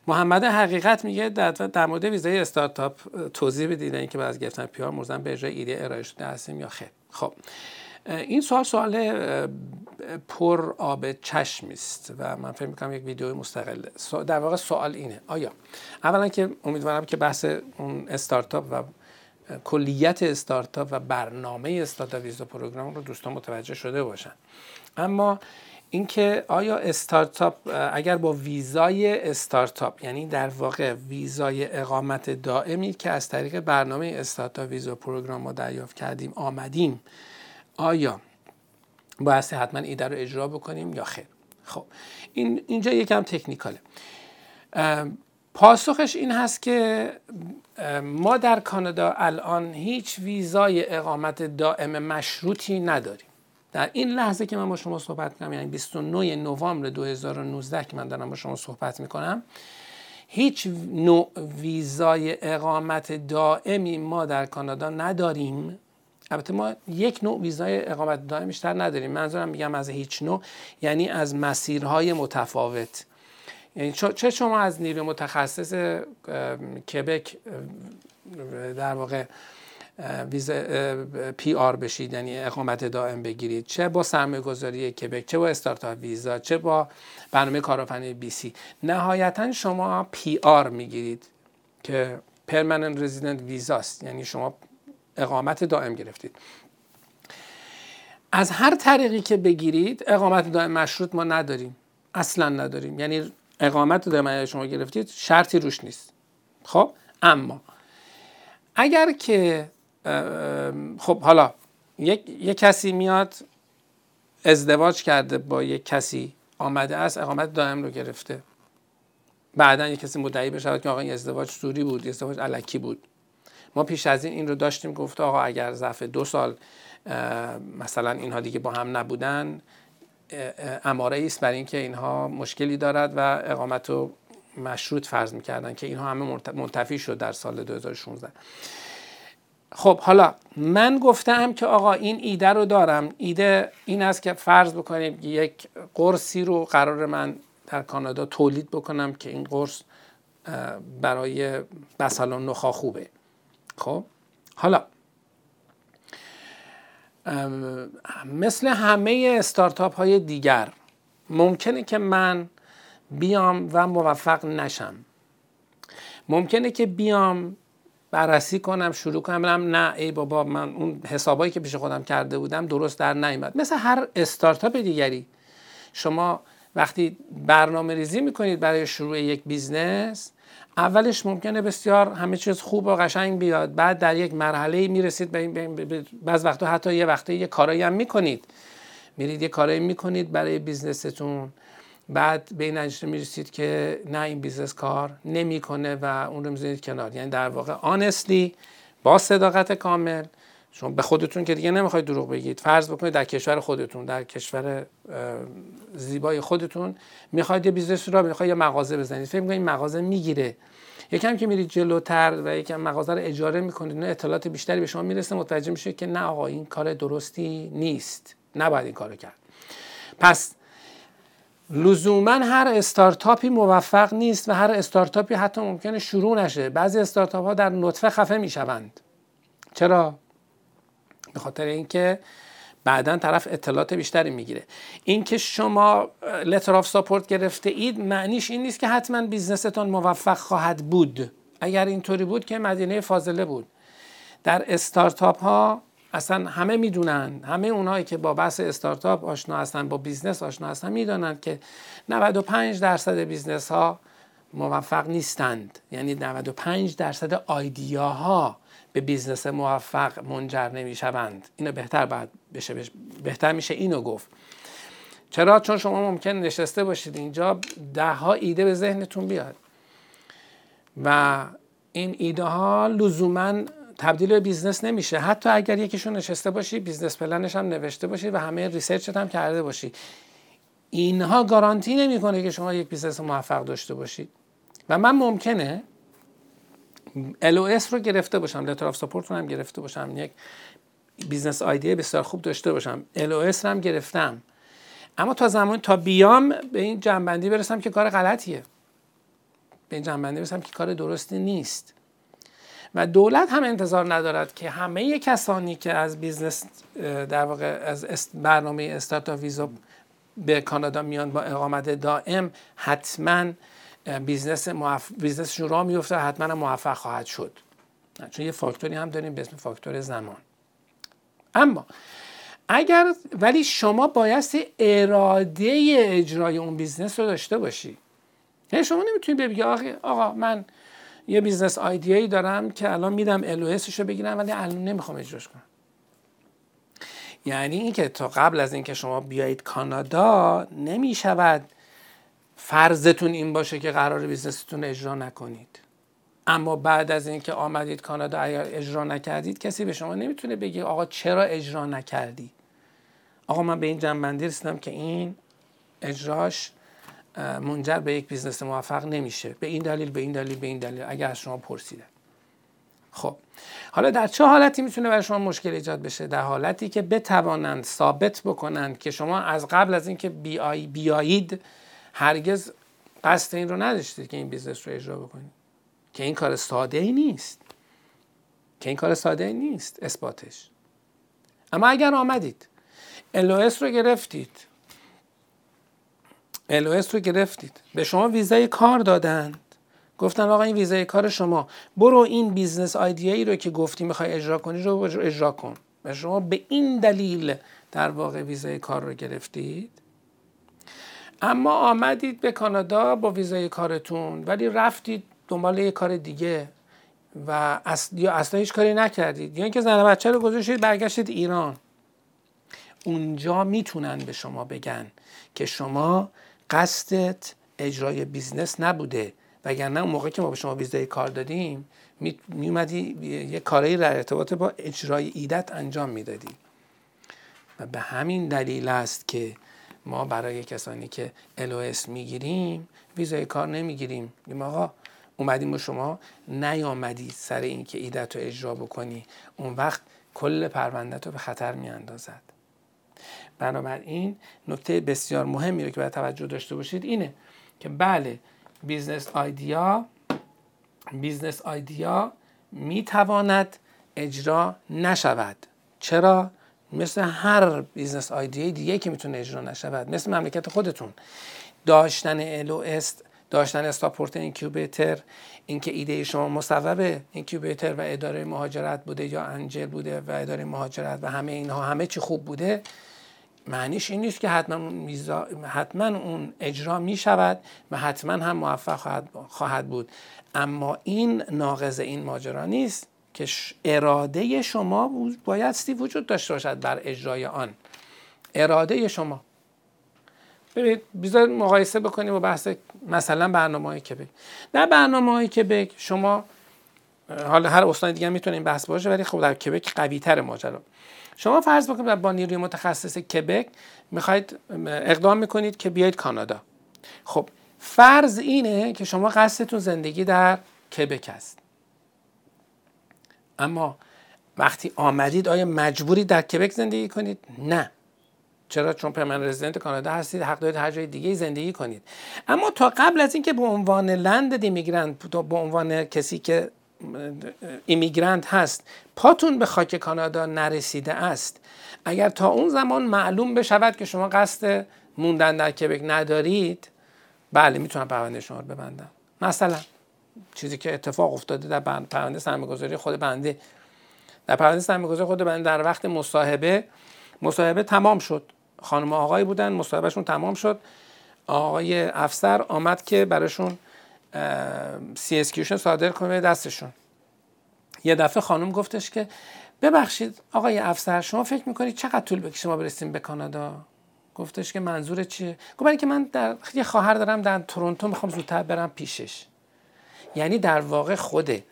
محمد حقیقت میگه در مورد ویزای استارتاپ توضیح بدید، اینکه بعد از گرفتن پی آر مرجع به اجرای ایده ارائه شده هستیم یا خیر. خب این سوال سوال پر آب چشم است و من فکر می‌کنم یک ویدیو مستقل در واقع سوال اینه آیا اولا که امیدوارم که بحث اون استارتاپ و کلیت استارتاپ و برنامه استارتاپ ویزا پروگرام رو دوستان متوجه شده باشن، اما اینکه آیا استارتاپ اگر با ویزای استارتاپ یعنی در واقع ویزای اقامت دائمی که از طریق برنامه استارتاپ ویزا پروگرام ما دریافت کردیم آمدیم، آیا باید حتما ایده رو اجرا بکنیم یا خیر؟ خب این اینجا یکم تکنیکاله. پاسخش این هست که ما در کانادا الان هیچ ویزای اقامت دائم مشروطی نداریم. در این لحظه که من با شما صحبت میکنم یعنی بیست و نه نوامبر دو هزار و نوزده که من دارم با شما صحبت میکنم هیچ نوع ویزای اقامت دائمی ما در کانادا نداریم. البته ما یک نوع ویزای اقامت دائم بیشتر نداریم. منظورم میگم از هیچ نوع یعنی از مسیرهای متفاوت، یعنی چه شما از نیروی متخصص کبک در واقع ویزا پی آر بشید یعنی اقامت دائم بگیرید، چه با سرمایه‌گذاری کبک، چه با استارتاپ ویزا، چه با برنامه کارآفرینی بی سی، نهایتاً شما پی آر میگیرید که پرمننت رزیدنت ویزاست، یعنی شما اقامت دائم گرفتید. از هر طریقی که بگیرید اقامت دائم مشروط ما نداریم، اصلا نداریم. یعنی اقامت دائم شما گرفتید شرطی روش نیست. خب اما اگر که خب حالا یک یک کسی میاد ازدواج کرده با یک کسی آمده است اقامت دائم رو گرفته، بعدن یک کسی مدعی بشه که آقا این ازدواج سوری بود، ازدواج الکی بود. ما پیش از این این رو داشتیم، گفت آقا اگر ظرف دو سال مثلا اینها دیگه با هم نبودن اماره ایست برای اینکه اینها مشکلی دارد و اقامت رو مشروط فرض میکردن که اینها همه منتفی شد در سال دو هزار و شانزده. خب حالا من گفتم که آقا این ایده رو دارم، ایده این است که فرض بکنیم یک قرصی رو قرار من در کانادا تولید بکنم که این قرص برای مثلا نخا خوبه. خب حالا مثل همه استارتاپ های دیگر ممکنه که من بیام و موفق نشم، ممکنه که بیام بررسی کنم شروع کنم نه ای بابا من اون حسابایی که پیش خودم کرده بودم درست در نیامد. مثل هر استارتاپ دیگری شما وقتی برنامه ریزی میکنید برای شروع یک بیزنس اولش ممکنه بسیار همه چیز خوب و قشنگ بیاد، بعد در یک مرحله میرسید به این بعض وقتا حتی یه وقتی یه کارایی هم میکنید، میرید یه کارایی میکنید برای بیزنستون، بعد به این نتیجه میرسید که نه این بیزنس کار نمیکنه و اون رو میذارید کنار. یعنی در واقع آنستلی با صداقت کامل شما به خودتون که دیگه نمیخواید دروغ بگید، فرض بکنید در کشور خودتون، در کشور زیبای خودتون میخواید یه بیزنس رو میخواید یه مغازه بزنید، فکر میکنید مغازه میگیره، یکم که میرید جلوتر و یکم مغازه رو اجاره میکنید نه اطلاعات بیشتری به شما میرسه، متوجه میشه که نه آقا این کار درستی نیست، نباید این کارو کرد. پس لزوما هر استارتاپی موفق نیست و هر استارتاپی حتی ممکنه شروع نشه. بعضی استارتاپ ها در نطفه خفه میشوند. چرا؟ به خاطر اینکه بعداً طرف اطلاعات بیشتری میگیره. اینکه شما لتر آف ساپورت گرفته اید معنیش این نیست که حتما بیزنستون موفق خواهد بود. اگر اینطوری بود که مدینه فاضله بود. در استارتاپ ها اصلا همه میدونن، همه اونایی که با بحث استارتاپ آشنا هستن، با بیزنس آشنا هستن، میدونن که نود و پنج درصد بیزنس ها موفق نیستند. یعنی نود و پنج درصد آیدیا ها به بیزنس موفق منجر نمیشوند. اینو بهتر بعد بشه بهتر میشه اینو گفت. چرا؟ چون شما ممکن نشسته باشید اینجا، ده ها ایده به ذهنتون بیاد و این ایده ها لزوماً تبدیل به بیزنس نمیشه. حتی اگر یکیشون نشسته باشی، بیزنس پلنش هم نوشته باشی و همه ریسرچت هم کرده باشی، اینها گارانتی نمیکنه که شما یک بیزنس موفق داشته باشید. و من ممکنه ال او اس رو گرفته باشم، لتر آف ساپورت رو هم گرفته باشم، یک بیزنس ایده بسیار خوب داشته باشم، ال او اس رو هم گرفتم، اما تا زمان تا بیام به این جنبندی برسم که کار غلطیه، به این جنبندی برسم که کار درستی نیست. و دولت هم انتظار ندارد که همه کسانی که از بیزنس در واقع از برنامه استارتاپ ویزا به کانادا میان با اقامت دائم حتما بیزنس موف... بیزنسشون را میفته، حتما موفق خواهد شد، چون یه فاکتوری هم داریم به اسم فاکتور زمان. اما اگر ولی شما بایستی اراده اجرای اون بیزنس رو داشته باشی. یعنی شما نمیتونی بگی آقا من یه بیزنس ایده دارم که الان میدم ال او اس رو بگیرم ولی الان نمیخوام اجراش کنم. یعنی اینکه تا قبل از اینکه شما بیایید کانادا نمیشود فرضتون این باشه که قرار بیزنستون اجرا نکنید. اما بعد از اینکه آمدید کانادا اگر اجرا نکردید کسی به شما نمیتونه بگه آقا چرا اجرا نکردی؟ آقا من به این جنبندی رسیدم که این اجراش منجر به یک بیزنس موفق نمیشه، به این دلیل به این دلیل به این دلیل اگر از شما پرسیدن. خب حالا در چه حالتی میتونه برای شما مشکل ایجاد بشه؟ در حالتی که بتوانند ثابت بکنند که شما از قبل از اینکه بیای بیایید هرگز قصد این رو نداشتید که این بیزنس رو اجرا بکنید، که این کار ساده ای نیست، که این کار ساده ای نیست اثباتش. اما اگر آمدید ال او اس رو گرفتید، ال او اس رو گرفتید، به شما ویزای کار دادند، گفتن آقا این ویزای کار شما، برو این بیزنس ایده رو که گفتی میخوای اجرا کنی رو اجرا کن. و شما به این دلیل در واقع ویزای کار رو گرفتید. اما آمدید به کانادا با ویزای کارتون ولی رفتید دنبال یه کار دیگه و اصل... یا اصلا هیچ کاری نکردید، یا اینکه زن بچه رو گذاشتید برگشتید ایران. اونجا میتونن به شما بگن که شما قصدت اجرای بیزنس نبوده، وگرنه اون موقع که ما به شما ویزای کار دادیم می, می اومدی یه کاری در ارتباط با اجرای ایدت انجام میدادی. و به همین دلیل است که ما برای کسانی که ال او اس میگیریم ویزای کار نمیگیریم. میگیم آقا اومدیم با شما نیامدی سر این که ایدت رو اجرا بکنی، اون وقت کل پروندت رو به خطر میاندازد. بنابراین نکته بسیار مهمی رو که باید توجه داشته باشید اینه که بله بیزنس ایده بیزنس ایده میتواند اجرا نشود. چرا؟ مثل هر بیزنس ایده دیگه که میتونه اجرا نشود، مثل مملکت خودتون داشتن ال او اس، داشتن استاپورت اینکیوبیتر، اینکه ایده شما مصوبه اینکیوبیتر و اداره مهاجرت بوده یا انجل بوده و اداره مهاجرت و همه اینها همه چی خوب بوده، معنیش این نیست که حتما میزا... حتما اون اجرا می شود و حتما هم موفق خواهد... خواهد بود. اما این ناقض این ماجرا نیست که ش... اراده شما بایستی وجود داشته باشد بر اجرای آن. اراده شما. ببینید بذار مقایسه بکنیم با بحث مثلا برنامه‌های کبک. در برنامه‌های کبک شما حالا هر استان دیگه میتونه این بحث باشه ولی خب در کبک قوی‌تر ماجرا. شما فرض بکنید با نیروی متخصص کبک میخواید اقدام میکنید که بیاید کانادا. خب فرض اینه که شما قصدتون زندگی در کبک است. اما وقتی آمدید آیا مجبوری در کبک زندگی کنید؟ نه. چرا؟ چون پرمننت رزیدنت کانادا هستید، حق دارید هر جای دیگه زندگی کنید. اما تا قبل از اینکه به عنوان لند ایمیگرنت، به عنوان کسی که ایمیگرنت هست پاتون به خاک کانادا نرسیده است، اگر تا اون زمان معلوم بشود که شما قصد موندن در کبک ندارید، بله میتونم پرونده شما رو ببندم. مثلا چیزی که اتفاق افتاده در پرونده سرمایه‌گذاری خود بنده، در پرونده سرمایه‌گذاری خود بنده در وقت مصاحبه، مصاحبه تمام شد، خانم و آقایی بودن، مصاحبهشون تمام شد، آقای افسر آمد که براشون سی اس کیوشن صادر کنه دستشون. یه دفعه خانم گفتش که ببخشید آقای افسر شما فکر میکنید چقدر طول بکشه ما برسیم به کانادا؟ گفتش که منظور چیه؟ گفت برای که من در یه خواهر دارم در تورنتو، میخوام زودتر برم پیشش. یعنی در واقع خود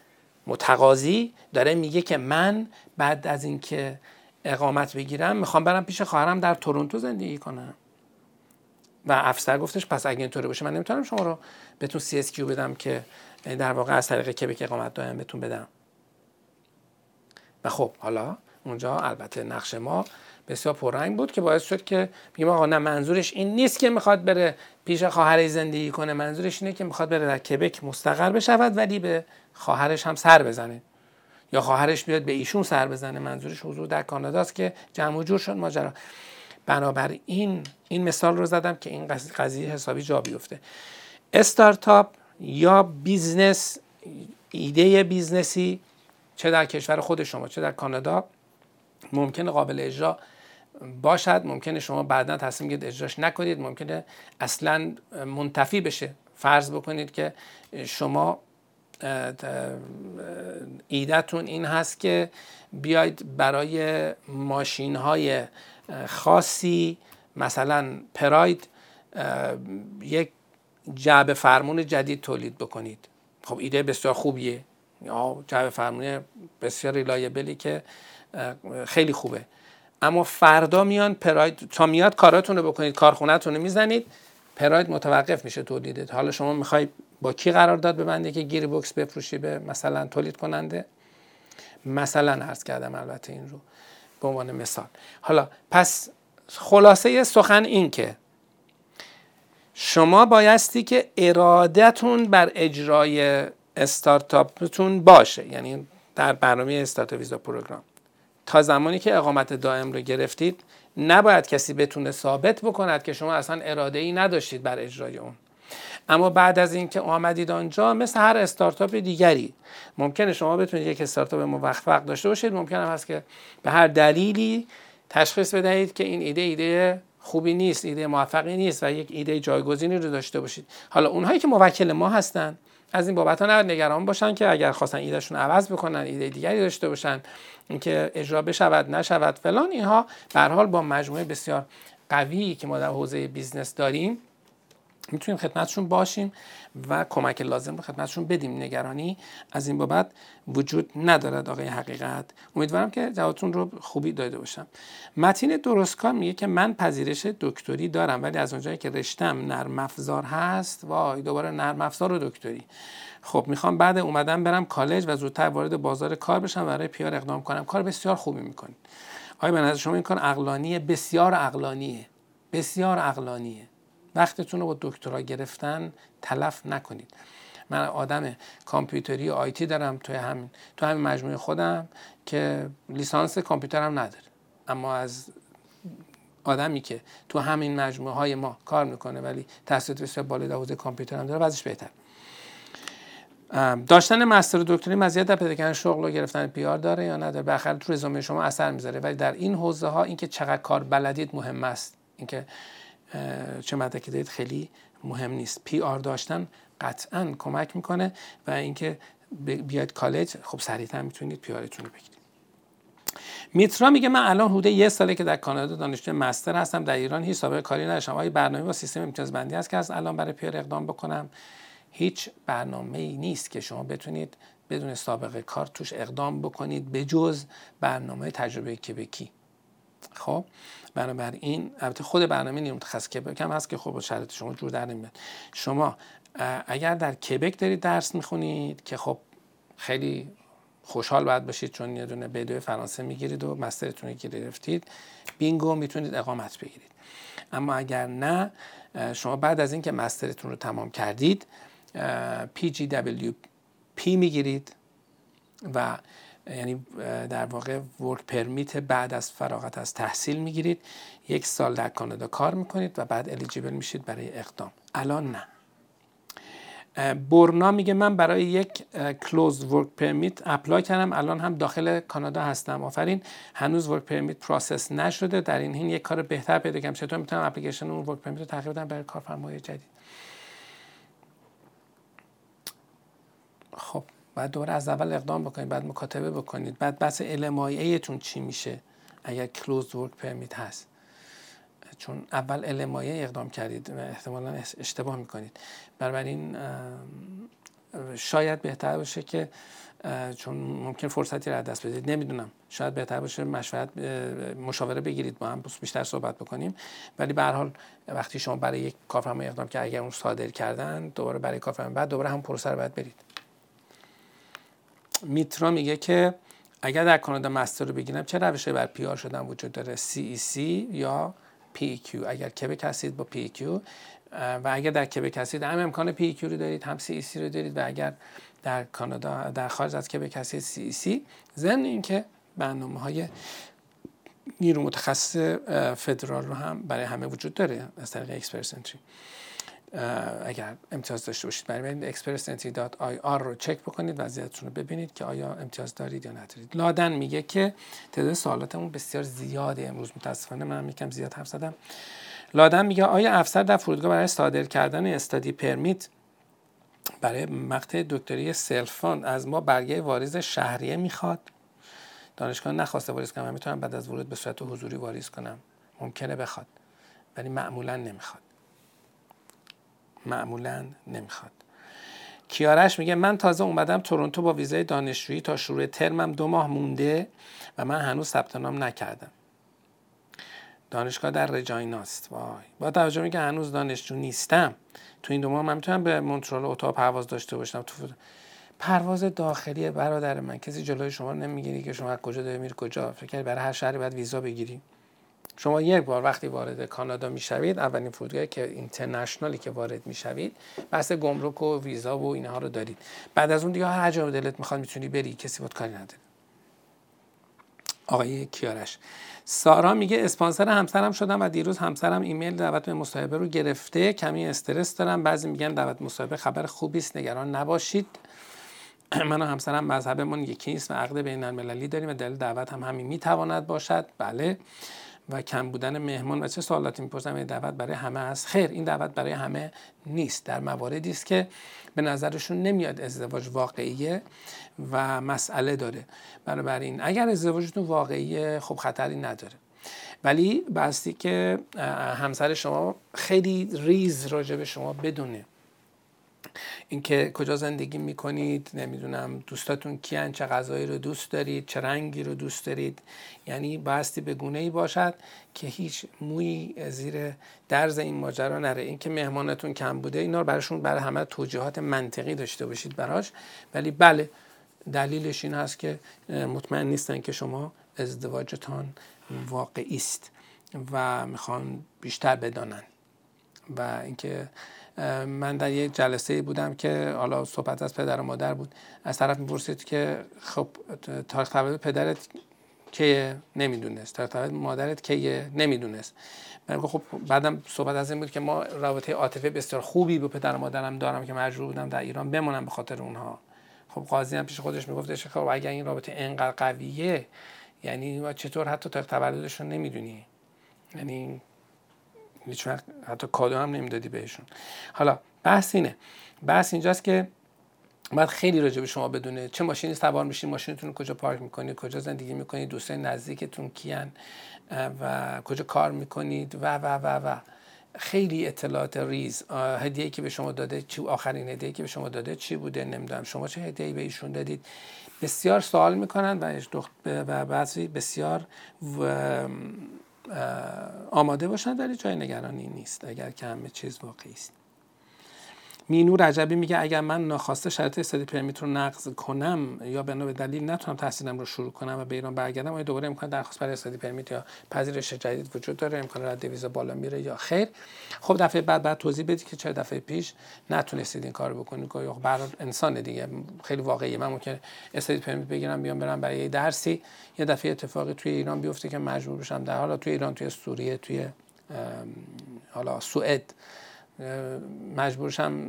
متقاضی داره میگه که من بعد از اینکه اقامت بگیرم میخوام برم پیش خواهرم در تورنتو زندگی کنم. و افسر گفتش پس اگه اینطوری باشه من نمیتونم شما رو بهتون سی اس کیو بدم که در واقع از طریق کبک اقامت دائم بهتون بدم. و خب حالا اونجا البته نقش ما بسیار پررنگ بود که باعث شد که بگیم آقا نه، منظورش این نیست که میخواد بره پیش خواهرش زندگی کنه، منظورش اینه که میخواد بره در کبک مستقر بشود ولی به خواهرش هم سر بزنه یا خواهرش بیاد به ایشون سر بزنه. منظورش حضور در کاناداست که جمع و جور شد ماجرا. بنابراین این مثال رو زدم که این قضیه حسابی جا بیفته. استارتاپ یا بیزنس، ایده بیزنسی چه در کشور خود شما چه در کانادا ممکنه قابل اجرا باشد، ممکنه شما بعداً تصمیم گیرید اجراش نکنید، ممکنه اصلاً منتفی بشه. فرض بکنید که شما ایده‌تون این هست که بیاید برای ماشین‌های خاصی مثلا پراید یک جعبه فرمون جدید تولید بکنید. خب ایده بسیار خوبیه، یا جعبه فرمون بسیار ریلایبلی که خیلی خوبه، اما فردا میان پراید تا میاد کاراتون رو بکنید، کارخونه‌تون رو میزنید، پراید متوقف میشه تولیدت. حالا شما میخوای با کی قرارداد ببندی که گیر بوکس بفروشی به مثلا تولید کننده؟ مثلا عرض کردم البته این رو به عنوان مثال. حالا پس خلاصه سخن این که شما بایستی که ارادتون بر اجرای استارتاپتون باشه. یعنی در برنامه استارتاپ ویزا پروگرام تا زمانی که اقامت دائم رو گرفتید نباید کسی بتونه ثابت بکند که شما اصلا اراده ای نداشتید بر اجرای اون. اما بعد از اینکه آمدید آنجا مثل هر استارتاپ دیگری ممکنه شما بتونید یک استارتاپ موفق داشته باشید، ممکنه هست که به هر دلیلی تشخیص بدهید که این ایده ایده خوبی نیست، ایده موفقی نیست و یک ایده جایگزینی رو داشته باشید. حالا اونهایی که موکل ما هستن از این بابت ها نگران باشن که اگر خواستن ایدهشون عوض بکنن، ایده دیگری داشته باشن، اینکه اجرا بشود نشود فلان، اینها به هر حال با مجموعه بسیار قوی که ما در حوزه بیزنس داریم میتونیم خدمتشون باشیم و کمک لازم رو خدمتشون بدیم. نگرانی از این بابت وجود ندارد آقای حقیقت. امیدوارم که جوابتون رو خوبی داده باشم. متین درستکار میگه که من پذیرش دکتری دارم ولی از اونجایی که رشتم نرم افزار هست، وای دوباره نرم افزار و دکتری. خب میخوام بعد اومدن برم کالج و زودتر وارد بازار کار بشم و برای پیار اقدام کنم. کار بسیار خوبی میکنید. آقای به نظر شما این کار عقلانیه؟ بسیار عقلانیه، بسیار عقلانیه. وقتتون رو با دکترا گرفتن تلف نکنید. من آدم کامپیوتری آیتی دارم توی همین تو همین مجموعه خودم که لیسانس کامپیوتر هم نداره، اما از آدمی که تو همین مجموعه های ما کار میکنه ولی تحصیلات بسیار بالای در حوزه کامپیوتر هم داره وضعش بهتر. داشتن مستر دکتری مزیت در پیدا کردن شغل و گرفتن پی آر داره یا نداره؟ به آخر تو رزومه شما اثر میذاره، ولی در این حوزه ها اینکه چقدر کار بلدید مهم است، اینکه چه مدرکی دارید خیلی مهم نیست. پی آر داشتن قطعاً کمک میکنه و اینکه بیاید کالج خب سریعتر میتونید پی آرتون رو بگیرید. میترا میگه من الان حدود یه ساله که در کانادا دانشجو مستر هستم، در ایران هیچ سابقه کاری نداشتم. آیا برنامه با سیستم امتیازبندی هست که از الان برای پی آر اقدام بکنم؟ هیچ برنامه‌ای نیست که شما بتونید بدون سابقه کار توش اقدام بکنید به جز برنامه تجربه کبکی. خب بنابراین البته خود برنامه نیروی متخصص کبک هم هست که خب شرط شما جور در نمیاد. شما اگر در کبک دارید درس میخونید که خب خیلی خوشحال باید باشید چون یه دونه بدوی فرانسه میگیرید و مسترتون رو گرفتید، بینگو میتونید اقامت بگیرید. اما اگر نه، شما بعد از اینکه مسترتون رو تمام کردید پی جی دبلیو پی میگیرید و یعنی در واقع ورک پرمیت بعد از فراغت از تحصیل میگیرید، یک سال در کانادا کار میکنید و بعد الیجیبل میشید برای اقدام. الان نه. برنا میگه من برای یک کلوز ورک پرمیت اپلای کردم، الان هم داخل کانادا هستم. آفرین، هنوز ورک پرمیت پروسس نشده، در این حین یک کار بهتر پیدا کنم. چطور میتونم اپلیکیشن اون ورک پرمیت رو تغییر بدم برای کارفرمای جدید؟ خب بعد دوباره از اول اقدام بکنید، بعد مکاتبه بکنید، بعد بحث ال ام ای تون چی میشه اگر کلوز ورک پرمیت هست؟ چون اول ال ام ای اقدام کردید احتمالاً اشتباه میکنید. بنابراین شاید بهتر باشه که چون ممکن فرصتی را از دست بدید، نمیدونم، شاید بهتر باشه مشورت مشاوره بگیرید، با هم بیشتر صحبت بکنیم. ولی به هر حال وقتی شما برای یک کارفرما اقدام که اگر اون صادر کردن دوباره برای کارفرما بعد دوباره هم پروسه رو باید برید. میترا میگه که اگر در کانادا مستر رو بگیرم چه روشی بر پی آر شدن وجود داره؟ سی اس کیو یا پی کیو. اگر کبک هستید با پی کیو، و اگر در کبک هستید هم امکان پی کیو رو دارید هم سی اس سی رو دارید، و اگر در کانادا در خارج از کبک هستید سی اس سی. ضمن اینکه برنامه‌های نیرو متخصص فدرال رو هم برای همه وجود داره از طریق اکسپرس انتری. اگر امتیاز داشته باشید برید اکسپرس انتری دات آی آر رو چک بکنید، وضعیتتون رو ببینید که آیا امتیاز دارید یا ندارید. لادن میگه که تعداد سوالاتمون بسیار زیاده امروز، متاسفانه من یکم زیاد حرف زدم. لادن میگه آیا افسر در فرودگاه برای صادر کردن استادی پرمیت برای مقطع دکتری سلفان از ما برگه واریز شهریه میخواد؟ دانشگاه نخواسته واریز کنم، من میتونم بعد از ورود به صورت حضوری واریز کنم، ممکنه بخواد ولی معمولا نمیخواد. معمولاً نمیخواد. کیارش میگه من تازه اومدم تورنتو با ویزای دانشجویی، تا شروع ترمم دو ماه مونده و من هنوز ثبت نام نکردم. دانشگاه در رجایناست. وای. با توجه به اینکه هنوز دانشجو نیستم، تو این دو ماه من میتونم به مونترال اتاوا پرواز داشته باشم. تو پرواز داخلی برادر من، کسی جلوی شما نمیگیری که شما از کجا داری میری کجا. فکر کنید برای هر شهری باید ویزا بگیری؟ شما یک بار وقتی وارد کانادا میشوید، اولین فرودگاهی که اینترنشنالی که وارد میشوید، بحث گمرک و ویزا و اینها رو دارید. بعد از اون دیگه هر جا دلت میخواد میتونی بری، کسی بهت کاری نداره. آقای کیارش. سارا میگه اسپانسر همسرم شدم و دیروز همسرم ایمیل دعوت به مصاحبه رو گرفته، کمی استرس دارم. بعضی میگن دعوت مصاحبه خبر خوبی است، نگران نباشید. من و همسرم مذهبمون یکی است و عقد بین المللی داریم و دلیل دعوت هم همین میتواند باشد. بله. و کم بودن مهمان و چه سوالاتی می‌پرسم. این دعوت برای همه است؟ خیر، این دعوت برای همه نیست. در مواردی است که به نظرشون نمیاد ازدواج واقعیه و مسئله داره. بنابراین اگر ازدواجتون واقعیه خب خطری نداره، ولی بستی که همسر شما خیلی ریز راجع به شما بدونه، اینکه کجا زندگی میکنید، نمیدونم دوستاتون کیان، چه غذایی رو دوست دارید، چه رنگی رو دوست دارید. یعنی بایستی به گونه‌ای باشد که هیچ مویی زیر درز این ماجرا نره. اینکه مهمانتون کم بوده اینا رو براشون، برای همه توجیهات منطقی داشته باشید براش. ولی بله، دلیلش این هست که مطمئن نیستن که شما ازدواجتان واقعی است و میخوان بیشتر بدانن. و اینکه من در یک جلسه بودم که حالا صحبت از پدر و مادر بود، از طرف می‌پرسید که خب تاریخ تولد پدرت که نمیدونست، تاریخ تولد مادرت که نمیدونست. من خب بعدم صحبت از این بود که ما رابطه عاطفی بسیار خوبی با پدر و مادرم دارم که مجبور بودم در ایران بمونم به خاطر اونها. خب قاضی هم پیش خودش میگفتش خب اگر این رابطه اینقدر قویه یعنی ما چطور حتی تاریخ تولدشون نمیدونی؟ یعنی هیچ وقت حتی کادو هم نمیدادی بهشون. حالا بحث اینه، بحث اینجاست که باید خیلی راجع به شما بدونه، چه ماشینی سوار میشین، ماشینتون کجا پارک میکنید، کجا زندگی میکنید، دوستای نزدیکتون کیان و کجا کار میکنید و و و و خیلی اطلاعات ریز. هدیه‌ای که به شما داده چی، آخرین هدیه‌ای که به شما داده چی بوده، نمیدونم شما چه هدیه‌ای به ایشون دادید. بسیار سوال میکنن و و بعضی بسیار و آماده باشن، ولی جای نگرانی نیست اگر که همه چیز واقعی است. مینو رجبی میگه اگر من ناخواسته شرط استادی پرمیت رو نقض کنم یا به نوع دلیل نتونم تحصیلم رو شروع کنم و به ایران برگردم، آیا دوباره امکان درخواست برای استادی پرمیت یا پذیرش جدید وجود داره؟ امکان رد ویزا بالا میره یا خیر؟ خب دفعه بعد بعد توضیح بدید که چه دفعه پیش نتونستید این کارو بکنید. یا خب برای انسان دیگه خیلی واقعیه، من ممکن استادی پرمیت بگیرم بیام برم برای درسی، یه دفعه اتفاقی توی ایران بیفته که مجبور بشم در حالا توی ایران، توی سوریه، توی حالا سوئد مجبورشم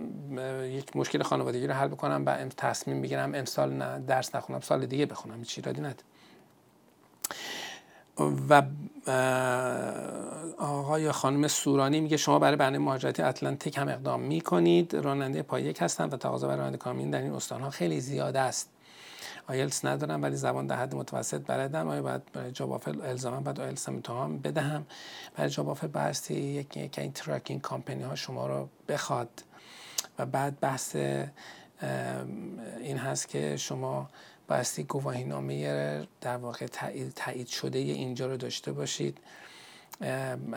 یک مشکل خانوادگی رو حل بکنم و تصمیم بگیرم امسال نه درس نخونم، سال دیگه بخونم، هیچ ایرادی نداره. و آقای خانم سورانی میگه شما برای برنامه مهاجرتی اتلانتیک هم اقدام میکنید. راننده پایه یک هستم و تقاضا برای راننده کامیون در این استان‌ها خیلی زیاد است. آیلتس ندارم ولی زبان در حد متوسط بلدم، آیا باید برای جاب آفر الزاما باید آیلتس امتحان بدهم؟ برای جاب آفر بایستی یکی که این ترکینگ کامپنی ها شما رو بخواد. و بعد بحث این هست که شما بایستی گواهینامه در واقع تایید تایید شده اینجا رو داشته باشید.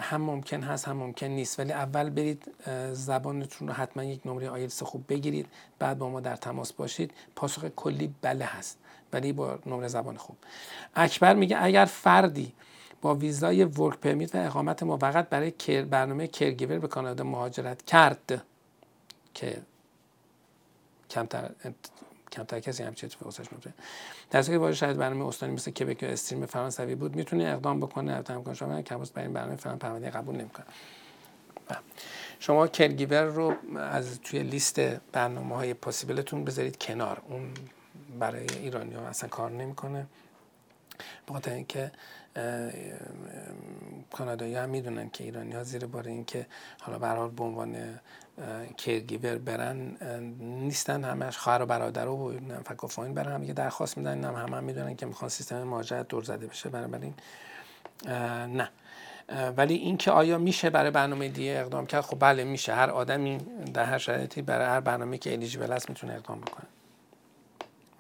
هم ممکن هست هم ممکن نیست، ولی اول برید زبانتون رو حتما یک نمره آیلتس خوب بگیرید، بعد با ما در تماس باشید. پاسخ کلی بله هست، ولی با نمره زبان خوب. اکبر میگه اگر فردی با ویزای ورک پرمیت و اقامت موقت برای برنامه کرگیور به کانادا مهاجرت کرد، که کمتر کمتر کسی همچین اتفاقی واسش میفته، در صورتی که وارد شاید برنامه استانی مثل کبک یا استریم فرانسوی بود میتونه اقدام بکنه. البته امکان شامل کمبوس برای این برنامه فرانسوی پرونده قبول نمیکنه. شما کرگیور رو از توی لیست برنامه‌های پاسیبلتون بذارید کنار، اون برای ایرانی‌ها اصلا کار نمیکنه، به خاطر اینکه کانادایی هم میدونن که ایرانی‌ها زیر بار اینکه حالا به هر حال به عنوان کرگیور برن نیستن، همش خواهر و برادر و فک و فاین برن، هم یه درخواست میدن، هم هم, هم میدونن که میخوان سیستم مهاجرت دور زده بشه، بنابراین نه. ولی اینکه آیا میشه برای برنامه دیگه اقدام کرد؟ خب بله میشه، هر آدمی در هر شرایطی برای هر برنامه‌ای که الیجیبل است میتونه اقدام بکنه،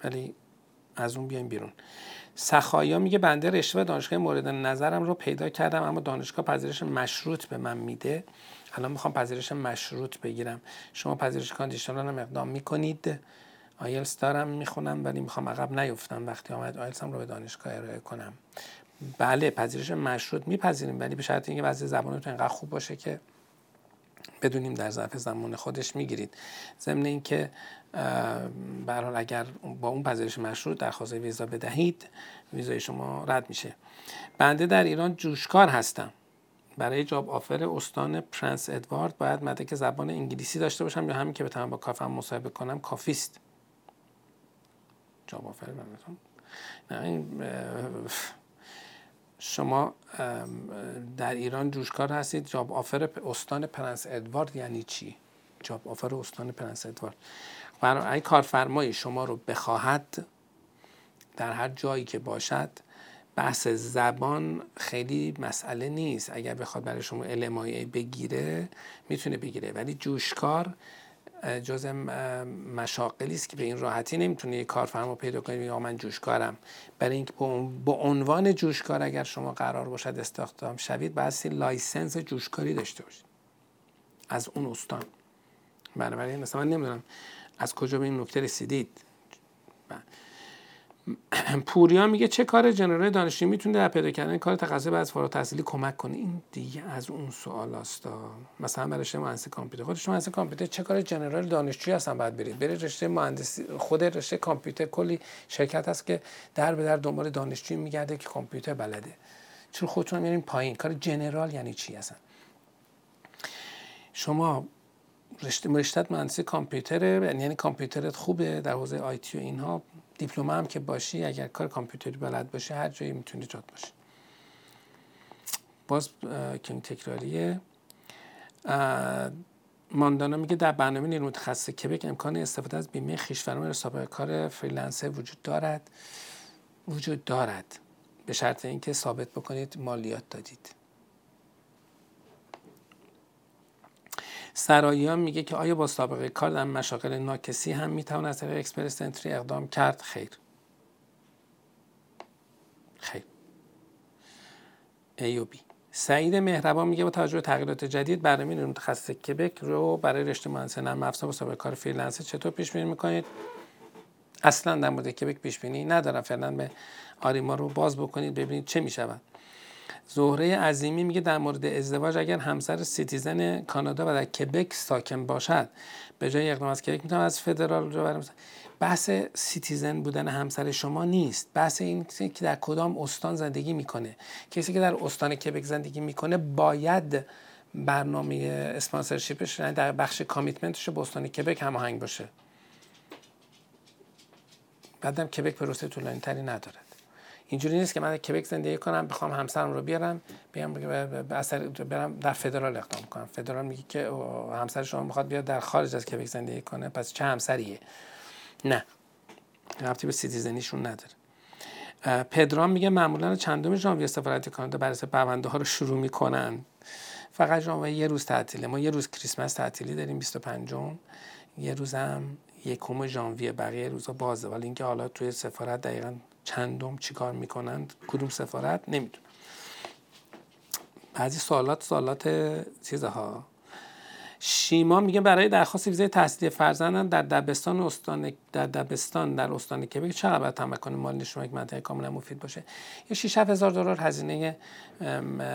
ولی از اون بیایم بیرون. سخایا میگه بنده رشوه دانشگاه مورد نظرم رو پیدا کردم، اما دانشگاه پذیرش مشروط به من میده، الان میخوام پذیرش مشروط بگیرم. شما پذیرش کاندیشنال هم اقدام میکنید؟ آیلتس دارم میخونم ولی میخوام عقب نیفتم، وقتی آمد آیلتسم رو به دانشگاه ارائه کنم. بله پذیرش مشروط میپذیریم، ولی به شرط اینکه وضع زبانتون اینقدر خوب باشه که بدونیم در ظرف زمان خودش میگیرید. ضمن اینکه به هر حال اگر با اون پذیرش مشروط درخواست ویزا بدهید ویزای شما رد میشه. بنده در ایران جوشکار هستم، برای جاب آفر استان پرنس ادوارد باید مدرک زبان انگلیسی داشته باشم یا همین که بتونم با کافم مصاحبه کنم کافی است؟ جاب آفر براتون نه، شما در ایران جوشکار هستید، جاب آفر استان پرنس ادوارد یعنی چی؟ جاب آفر استان پرنس ادوارد برای کارفرمای شما رو بخواهد در هر جایی که باشد، بحث زبان خیلی مسئله نیست. اگر بخواد برای شما ال ام ای بگیره میتونه بگیره، ولی جوشکار جزء مشاغلی است که به این راحتی نمیتونه یک کارفرما پیدا کنید یا من جوشکارم. برای اینکه به عنوان جوشکار اگر شما قرار باشد استخدام شوید، بایستی لایسنس جوشکاری داشته باشید از اون استان. بنابراین مثلا من نمیدونم از کجا به این نکته رسیدید. پوریا میگه چه کار جنرال دانشجو میتونه در پیدا کردن کار تخصصی بعد از فارغ التحصیلی کمک کنه؟ این دیگه از اون سوال هست. مثلا برای مهندسی کامپیوتر، خودش مهندسی کامپیوتر چه کار جنرال دانشجویی هستن باید برید برید رشته مهندسی، خود رشته کامپیوتر کلی شرکت هست که در به در دنبال دانشجویی میگرده که کامپیوتر بلده، چون خودتون میارین پایین. کار جنرال یعنی چی اصلا؟ شما رشته رشته مهندسی کامپیوتره، یعنی کامپیوترت خوبه در حوزه آی تی و اینها، دیپلم هم که باشی اگر کار کامپیوتری بلد باشی هر جایی میتونی جات باشی. باز که تکراریه. ماندانا میگه در برنامه نیرو متخصص کبک امکان استفاده از بیمه خویش فرما حساب کار فریلنسر وجود دارد؟ وجود دارد، به شرط اینکه ثابت بکنید مالیات دادید. سراییان میگه که آیا با سابقه کار در مشاغل ناکسی هم میتوان از طریق اکسپرس انتری اقدام کرد؟ خیر خیر ای و بی. سعید مهربان میگه با توجه به تغییرات جدید برنامه نیرو متخصص کبک رو برای رشته مهندسی نرم افزار با سابقه کار فریلنسر چطور پیش بینی میکنید؟ اصلا در مورد کبک پیش بینی ندارم، فعلا به آریما رو باز بکنید ببینید چه میشود. زهره عظیمی میگه در مورد ازدواج اگر همسر سیتیزن کانادا و در کبک ساکن باشد به جای اقدام از کبک میتونم از فدرال رو برم. بحث سیتیزن بودن همسر شما نیست، بحث این که در کدام استان زندگی میکنه. کسی که در استان کبک زندگی میکنه باید برنامه اسپانسرشیپش یعنی در بخش کامیتمنتش با استان کبک هماهنگ باشه. بعدم کبک پروسه طولانی تری نداره، اینجوری نیست که من در کبک زندگی کنم بخوام همسرم رو بیارم بیام برم در فدرال اقدام کنم. فدرال میگه که همسر شما میخواد بیاد در خارج از کبک زندگی کنه، پس چه همسریه؟ نه، ربطی به سیتیزنیشون نداره. پدرام میگه معمولا چندم ژانویه سفارت کانادا بررسی پرونده ها رو شروع میکنن. فقط ژانویه یه روز تعطیله، ما یه روز کریسمس تعطیلی داریم بیست و پنجم، یه روزم یکم ژانویه، بقیه روزا بازه. ولی اینکه حالا توی سفارت دقیقاً چندم چیکار میکنن، کدوم سفارت، نمیدونم. بعضی سوالات سوالات چیزها. شیما میگه برای درخواست ویزای تحصیلی فرزندان در دبستان استان در دبستان در استان کبک چقدر باید تمکن مالی نشون یک منطقه کاملا مفید باشه؟ یه شش هزار دلار هزینه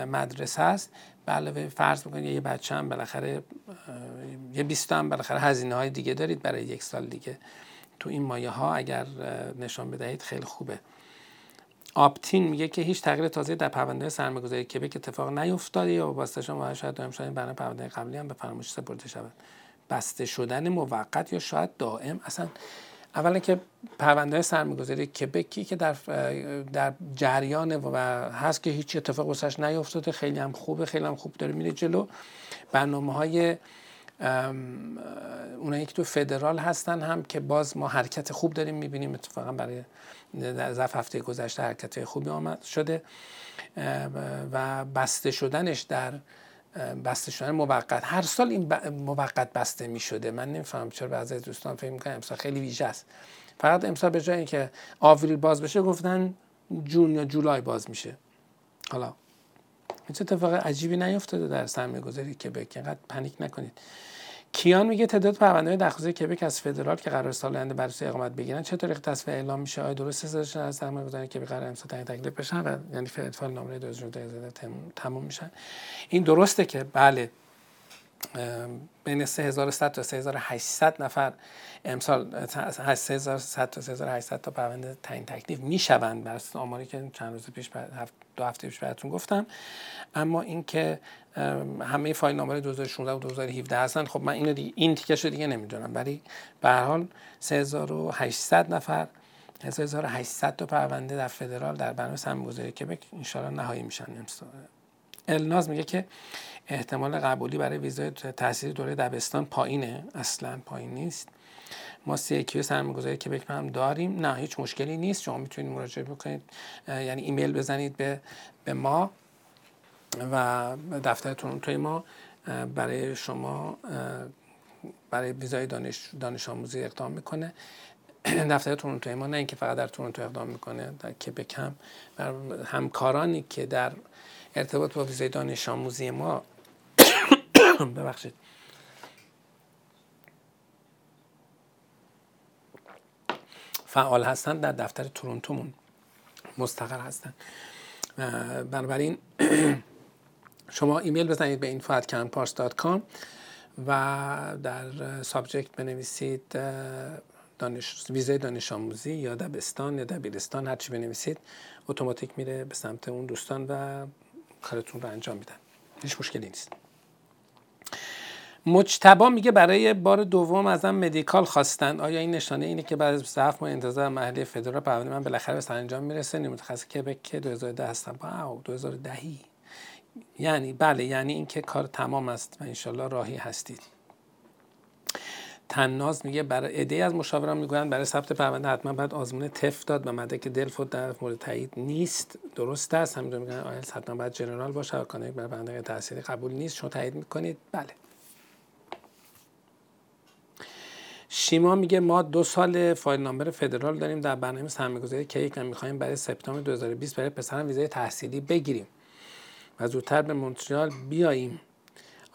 مدرسه است. به علاوه فرض می‌کنید یه بچه هم بالاخره یه بیست هم بالاخره هزینه‌های دیگه دارید برای یک سال دیگه. تو این مایه ها اگر نشون بدهید خیلی خوبه. آپتین میگه که هیچ تغییر تازه در پرونده سرمایه‌گذاری کبک اتفاق نیفتاده یا واسطه شما باید شاید دائم شدن برای پرونده قبلی هم به فراموشی سپرده شود. بسته شدن موقت یا شاید دائم. اصلا اولا که پرونده سرمایه‌گذاری کبکی که در در جریان و هست که هیچ اتفاق واسش نیفتاده، خیلی هم خوبه، خیلی هم خوب داره میره جلو. برنامه‌های اونایی که تو فدرال هستن هم که باز ما حرکت خوب داریم میبینیم، اتفاقا برای ظرف هفته گذشته حرکت خوبی آمد شده و بسته شدنش در بسته شدن موقت، هر سال این موقت بسته میشده. من نمیفهم چرا بعضی از دوستان فکر میکنن امسال خیلی ویژه است، فقط امسال به جای اینکه آوریل باز بشه گفتن جون یا جولای باز میشه. حالا چه اتفاق عجیبی نیفتاده در سرمایه‌گذاری کبک، اینقدر پنیک نکنید. کیان میگه تعداد پرونده‌های درخواستی کبک از فدرال که قرار سال آینده بررسی اقامت بگیرن چطور تصفیه اعلام میشه؟ آیا درست سازش از سرمایه‌گذاری کبک قرار امسال تعیین تکلیف بشن و یعنی فعال نامه دو هزار و دوازده تموم میشن؟ این درسته که بله بین سه هزار و صد تا سه هزار و هشتصد نفر امسال سه هزار و صد تا سه هزار و هشتصد تا پرونده تعیین تکلیف میشوند بر اساس آماری که چند روز پیش دو هفته پیش براتون گفتم. اما اینکه همه فایل نامه‌های دو هزار و شانزده و دو هزار و هفده هستن، خب من اینو دیگه این تیکش رو دیگه نمیدونم، ولی به هر حال سه هزار و هشتصد نفر سه هزار و هشتصد تا پرونده در فدرال در برنامه سرمایه‌گذاری کبک ان شاءالله نهایی میشن امسال. الناز میگه که احتمال قبولی برای ویزای تحصیلی دوره دبستان پایینه، اصلا پایین نیست. ما سی اس کیو سرمایه‌گذاری کبک هم داریم، نه هیچ مشکلی نیست، شما میتونید مراجعه بکنید، یعنی ایمیل بزنید به به ما و دفتر تورنتوی ما برای شما برای ویزای دانش دانش آموزی اقدام میکنه. دفتر تورنتوی ما نه اینکه فقط در تورنتو اقدام میکنه، در کبک هم بر همکارانی که در ارتباط با ویزای دانش آموزی ما ببخشید فعال هستند در دفتر تورنتومون مستقر هستند. بنابراین شما ایمیل بزنید به اینفو ات کن پارس دات کام و در سابجکت بنویسید دانش ویزای دانش آموزی یا دبستان یا دبیرستان، هر چی بنویسید اتوماتیک میره به سمت اون دوستان و کارتون رو انجام میدن، هیچ مشکلی نیست. مجتبا میگه برای بار دوم ازم مدیکال خواستن، آیا این نشانه اینه که بعد از ضعف ما انتظار محلی فدرال پرونده من بالاخره به سرانجام میرسه؟ متخصص کبک که دو هزار و ده هستم. واو، دو هزار و ده یعنی بله، یعنی اینکه کار تمام است و ان شاءالله راهی هستید. تناز میگه برای عده‌ای از مشاوران میگن برای ثبت پرونده حتما باید آزمون تف داد و مدرک دلفو در مورد تایید نیست. درست است، همینطور میگن آیلتس حتما باید جنرال باشه و کانیک برای پرونده تحصیلی قبول نیست. شما تایید میکنید؟ بله. شیما میگه ما دو سال فایل نامبر فدرال داریم در برنامه سرمایه‌گذاری کبک و می‌خوایم برای سپتامبر دو هزار و بیست برای پسرم ویزای تحصیلی بگیریم و زودتر به مونترال بیاییم.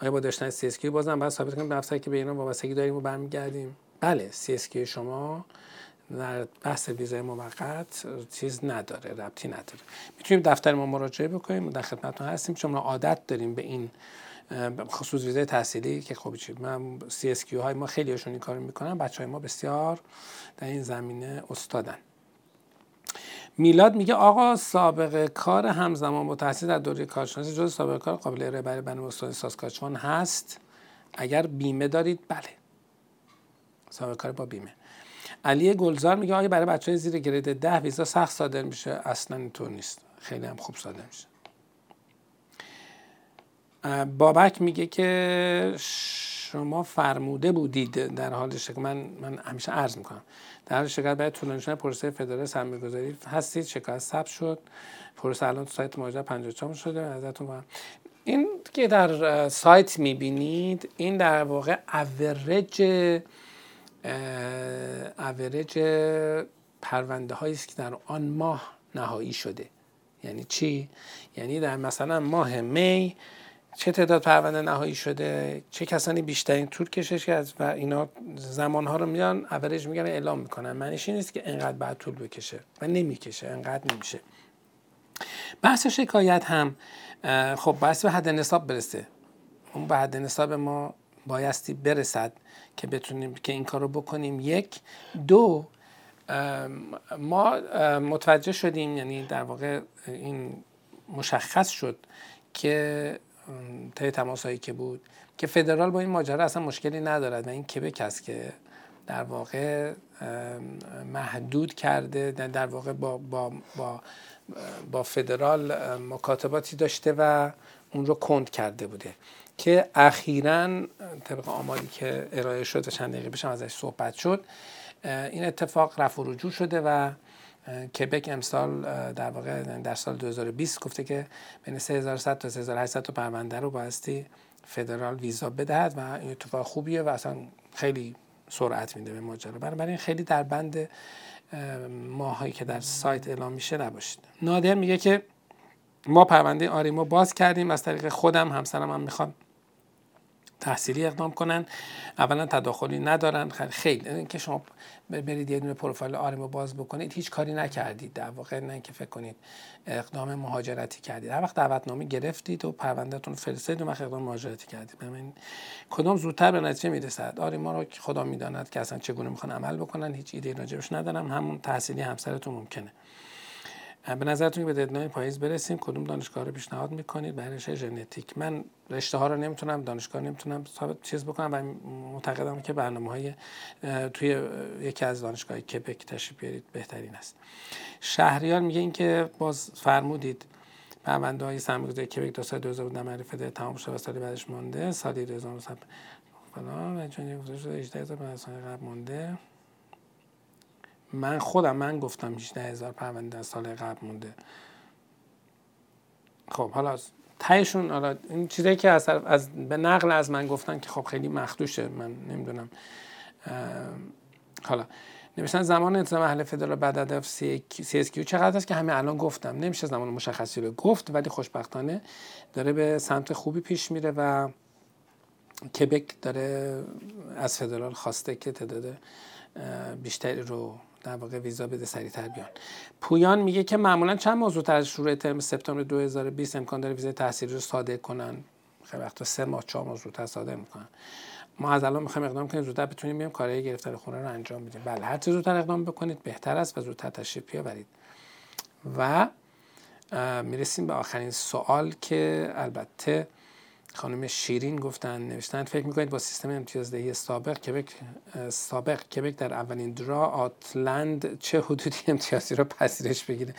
آیا با داشتن سی اس کیو بازم باید ثابت کنیم به افسر که به ایران وابستگی داریم و برمیگردیم؟ بله، سی اس کیو شما در بحث ویزای موقت چیز نداره، ربطی نداره. میتونید دفتر ما مراجعه بکنیم، در خدمتتون هستیم. چون ما عادت داریم به این خصوص ویزای تحصیلی که خب چی من سی اس کیو های ما خیلی هاشون این کارو میکنن، بچهای ما بسیار در این زمینه استادن. میلاد میگه آقا سابقه کار همزمان با تحصیل در دوره کارشناسی جز سابقه کار قابل ارائه برای استاد ساسکاچوان هست؟ اگر بیمه دارید بله، سابقه کار با بیمه. علی گلزار میگه آقا برای بچهای زیر گرید ده ویزا سخت صادر میشه؟ اصلا اینطور نیست، خیلی هم خوب صادر میشه. بابک میگه که ش... شما فرموده بودید در حال شکایت، من من همیشه عرض میکنم در حال شکایت باید طولانی‌شدن پروسه فدرال سرمایه‌گذاری هستید، شکایت ثبت شد، پروسه الان تو سایت ماجرا پنجاه و چهار شده ازتون. با این که در سایت میبینید این در واقع اوریج اوریج پرونده هایی است که در آن ماه نهایی شده. یعنی چی؟ یعنی در مثلا ماه می چه تعداد پرونده نهایی شده، چه کسانی بیشترین طول کشش کرد و اینا زمانها رو میان اوریج میگن اعلام میکنن. معنیش این نیست که انقدر بعد طول بکشه و نمیکشه، انقدر نمیشه. بحث شکایت هم خب بحث به حد نصاب برسه، اون به حد نصاب ما بایستی برسد که بتونیم که این کار رو بکنیم. یک دو ما متوجه شدیم، یعنی در واقع این مشخص شد که طی تماسایی که بود که فدرال با این ماجرا اصلا مشکلی ندارد و این کبک است که در واقع محدود کرده، در واقع با با با با فدرال مکاتباتی داشته و اون رو کند کرده بوده که اخیراً طبق آماری که ارائه شد و چند دقیقه پیش هم ازش صحبت شد این اتفاق رفع و رجوع شده و کبک امسال در واقع در سال دو هزار و بیست گفته که بین سه هزار و صد تا سه هزار و هشتصد تا پرونده رو بایستی فدرال ویزا بدهد و این اتفاق خوبیه و اصلا خیلی سرعت میده به ماجرا. برای این خیلی در بند ماهایی که در سایت اعلام میشه نباشید. نادر میگه که ما پرونده آریما باز کردیم از طریق خودم، همسرم هم میخوان تحصیلی اقدام کنن، اولا تداخلی ندارن. خیلی اینکه شما برید یه دونه پروفایل آریما باز بکنید هیچ کاری نکردید در واقع، نه اینکه فکر کنید اقدام مهاجرتی کردید. هر وقت دعوتنامه گرفتید و پروندهتون فرستید و من اقدام مهاجرتی کردید، ببینید کدام زودتر به نتیجه میرسد. آریما رو خدا میداند که اصلا چگونه میخوان عمل بکنن، هیچ ایده راجبش ندارم. همون تحصیلی همسرتون ممکنه. به نظرتون که به ددلاین پاییز برسیم کدوم دانشگاه رو پیشنهاد میکنید برای رشته ژنتیک؟ من رشته ها رو نمیتونم، دانشگاه رو نمیتونم ثابت چیز بکنم و معتقدم که برنامه‌های توی یکی از دانشگاه‌های کبک تشریف بیارید بهترین است. شهریار میگه اینکه باز فرمودید پرونده‌های سرمایه‌گذاری کبک تا سال دو هزار و ده معرفی تمام شده و سال بعدش مونده، سال دو هزار و نوزده فلان چون گفتم هجده هزار قبل مونده. من خودم من گفتم هجده هزار پرونده از سال قبل مونده. خب حالا تایشون حالا این چیزایی که از, از به نقل از من گفتن که خب خیلی مخدوشه، من نمیدونم. حالا نمیشن زمان انتظام اهل فدرال بعد هدف سی اس کیو چقدر است که همه الان گفتم نمیشه زمان مشخصی رو گفت، ولی خوشبختانه داره به سمت خوبی پیش میره و کبک داره از فدرال خواسته که تعداد بیشتری رو در واقع ویزا بده سریعتر بیان. پویان میگه که معمولا چند ماه زودتر از شروع ترم سپتامبر دو هزار و بیست امکان داره ویزای تحصیلی رو صادر کنن. خیلی وقتا سه ماه چهار ماه زودتر صادر میکنن. ما از الان میخوایم اقدام کنیم زودتر بتونیم بریم کارهای گرفتار خونه رو انجام بدیم. بله هر چه زودتر اقدام بکنید بهتر است و زودتر تشریف بیاورید. و میرسیم به آخرین سوال که البته خانم شیرین گفتن نوشتن فکر میکنید با سیستم امتیازدهی سابق کبک سابق کبک در اولین درا آتلند چه حدودی امتیازی را پذیرش بگیره؟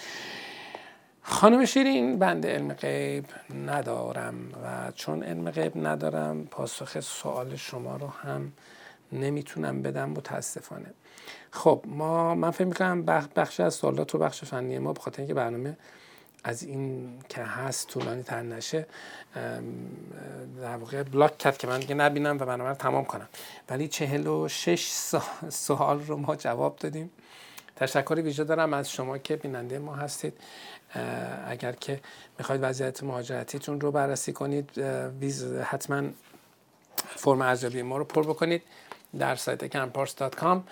خانم شیرین بنده علم غیب ندارم و چون علم غیب ندارم پاسخ سوال شما رو هم نمیتونم بدم متاسفانه. خب ما من فکر میکنم بخش از سوالات و بخش فنی ما بخاطر اینکه برنامه از این که هست طولانی تر نشه در واقع بلاک کرد که من دیگه نبینم و برنامه رو تمام کنم، ولی چهل و شش سوال رو ما جواب دادیم. تشکر ویژه دارم از شما که بیننده ما هستید. اگر که میخواید وضعیت مهاجرتیتون رو بررسی کنید حتما فرم ارزیابی ما رو پر بکنید در سایت canpars دات آپ.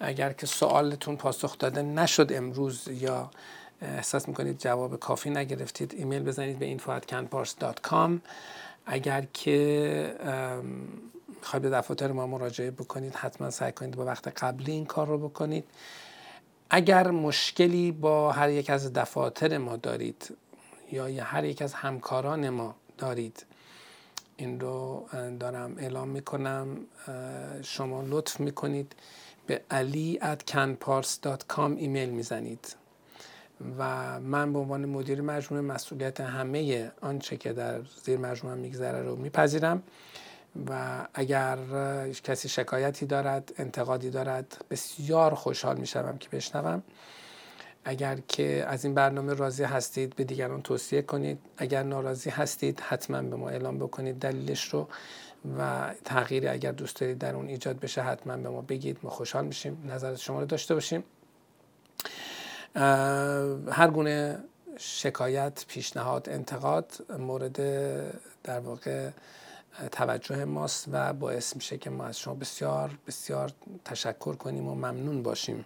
اگر که سوالتون پاسخ داده نشد امروز یا احساس میکنید جواب کافی نگرفتید ایمیل بزنید به اینفو ات کن پارس دات کام. اگر که میخواید به دفاتر ما مراجعه بکنید حتما سعی کنید با وقت قبلی این کار رو بکنید. اگر مشکلی با هر یک از دفاتر ما دارید یا, یا هر یک از همکاران ما دارید این رو دارم اعلام میکنم، شما لطف میکنید به علی ات کن پارس دات کام ایمیل میزنید و من به عنوان مدیر مجموعه مسئولیت همه آنچه که در زیر مجموعه میگذره رو میپذیرم و اگر کسی شکایتی دارد، انتقادی دارد، بسیار خوشحال میشم که بشنوم. اگر که از این برنامه راضی هستید به دیگران توصیه کنید، اگر ناراضی هستید حتما به ما اعلام بکنید دلیلش رو، و تغییری اگر دوست دارید در اون ایجاد بشه حتما به ما بگید، ما خوشحال میشیم نظر شما رو داشته باشیم. هر گونه شکایت، پیشنهاد، انتقاد مورد در واقع توجه ماست و باعث میشه که ما از شما بسیار بسیار تشکر کنیم و ممنون باشیم.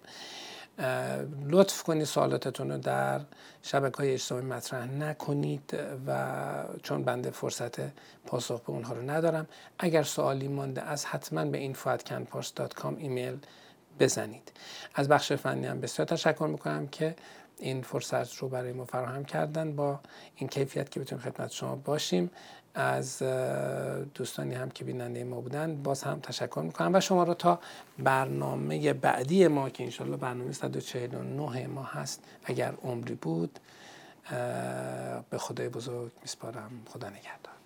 لطف کنید سوالاتتون رو در شبکه‌های اجتماعی مطرح نکنید، و چون بنده فرصت پاسخ به اونها رو ندارم. اگر سوالی مانده است حتما به اینفو ات کن پارس دات کام ایمیل بزنید. از بخش فنی هم بسیار تشکر میکنم که این فرصت رو برای ما فراهم کردن، با این کیفیت که بتونیم خدمت شما باشیم. از دوستانی هم که بیننده ما بودن باز هم تشکر میکنم و شما رو تا برنامه بعدی ما که انشالله برنامه صد و چهل و نه ما هست، اگر عمری بود، به خدای بزرگ میسپارم. خدا نگهدار.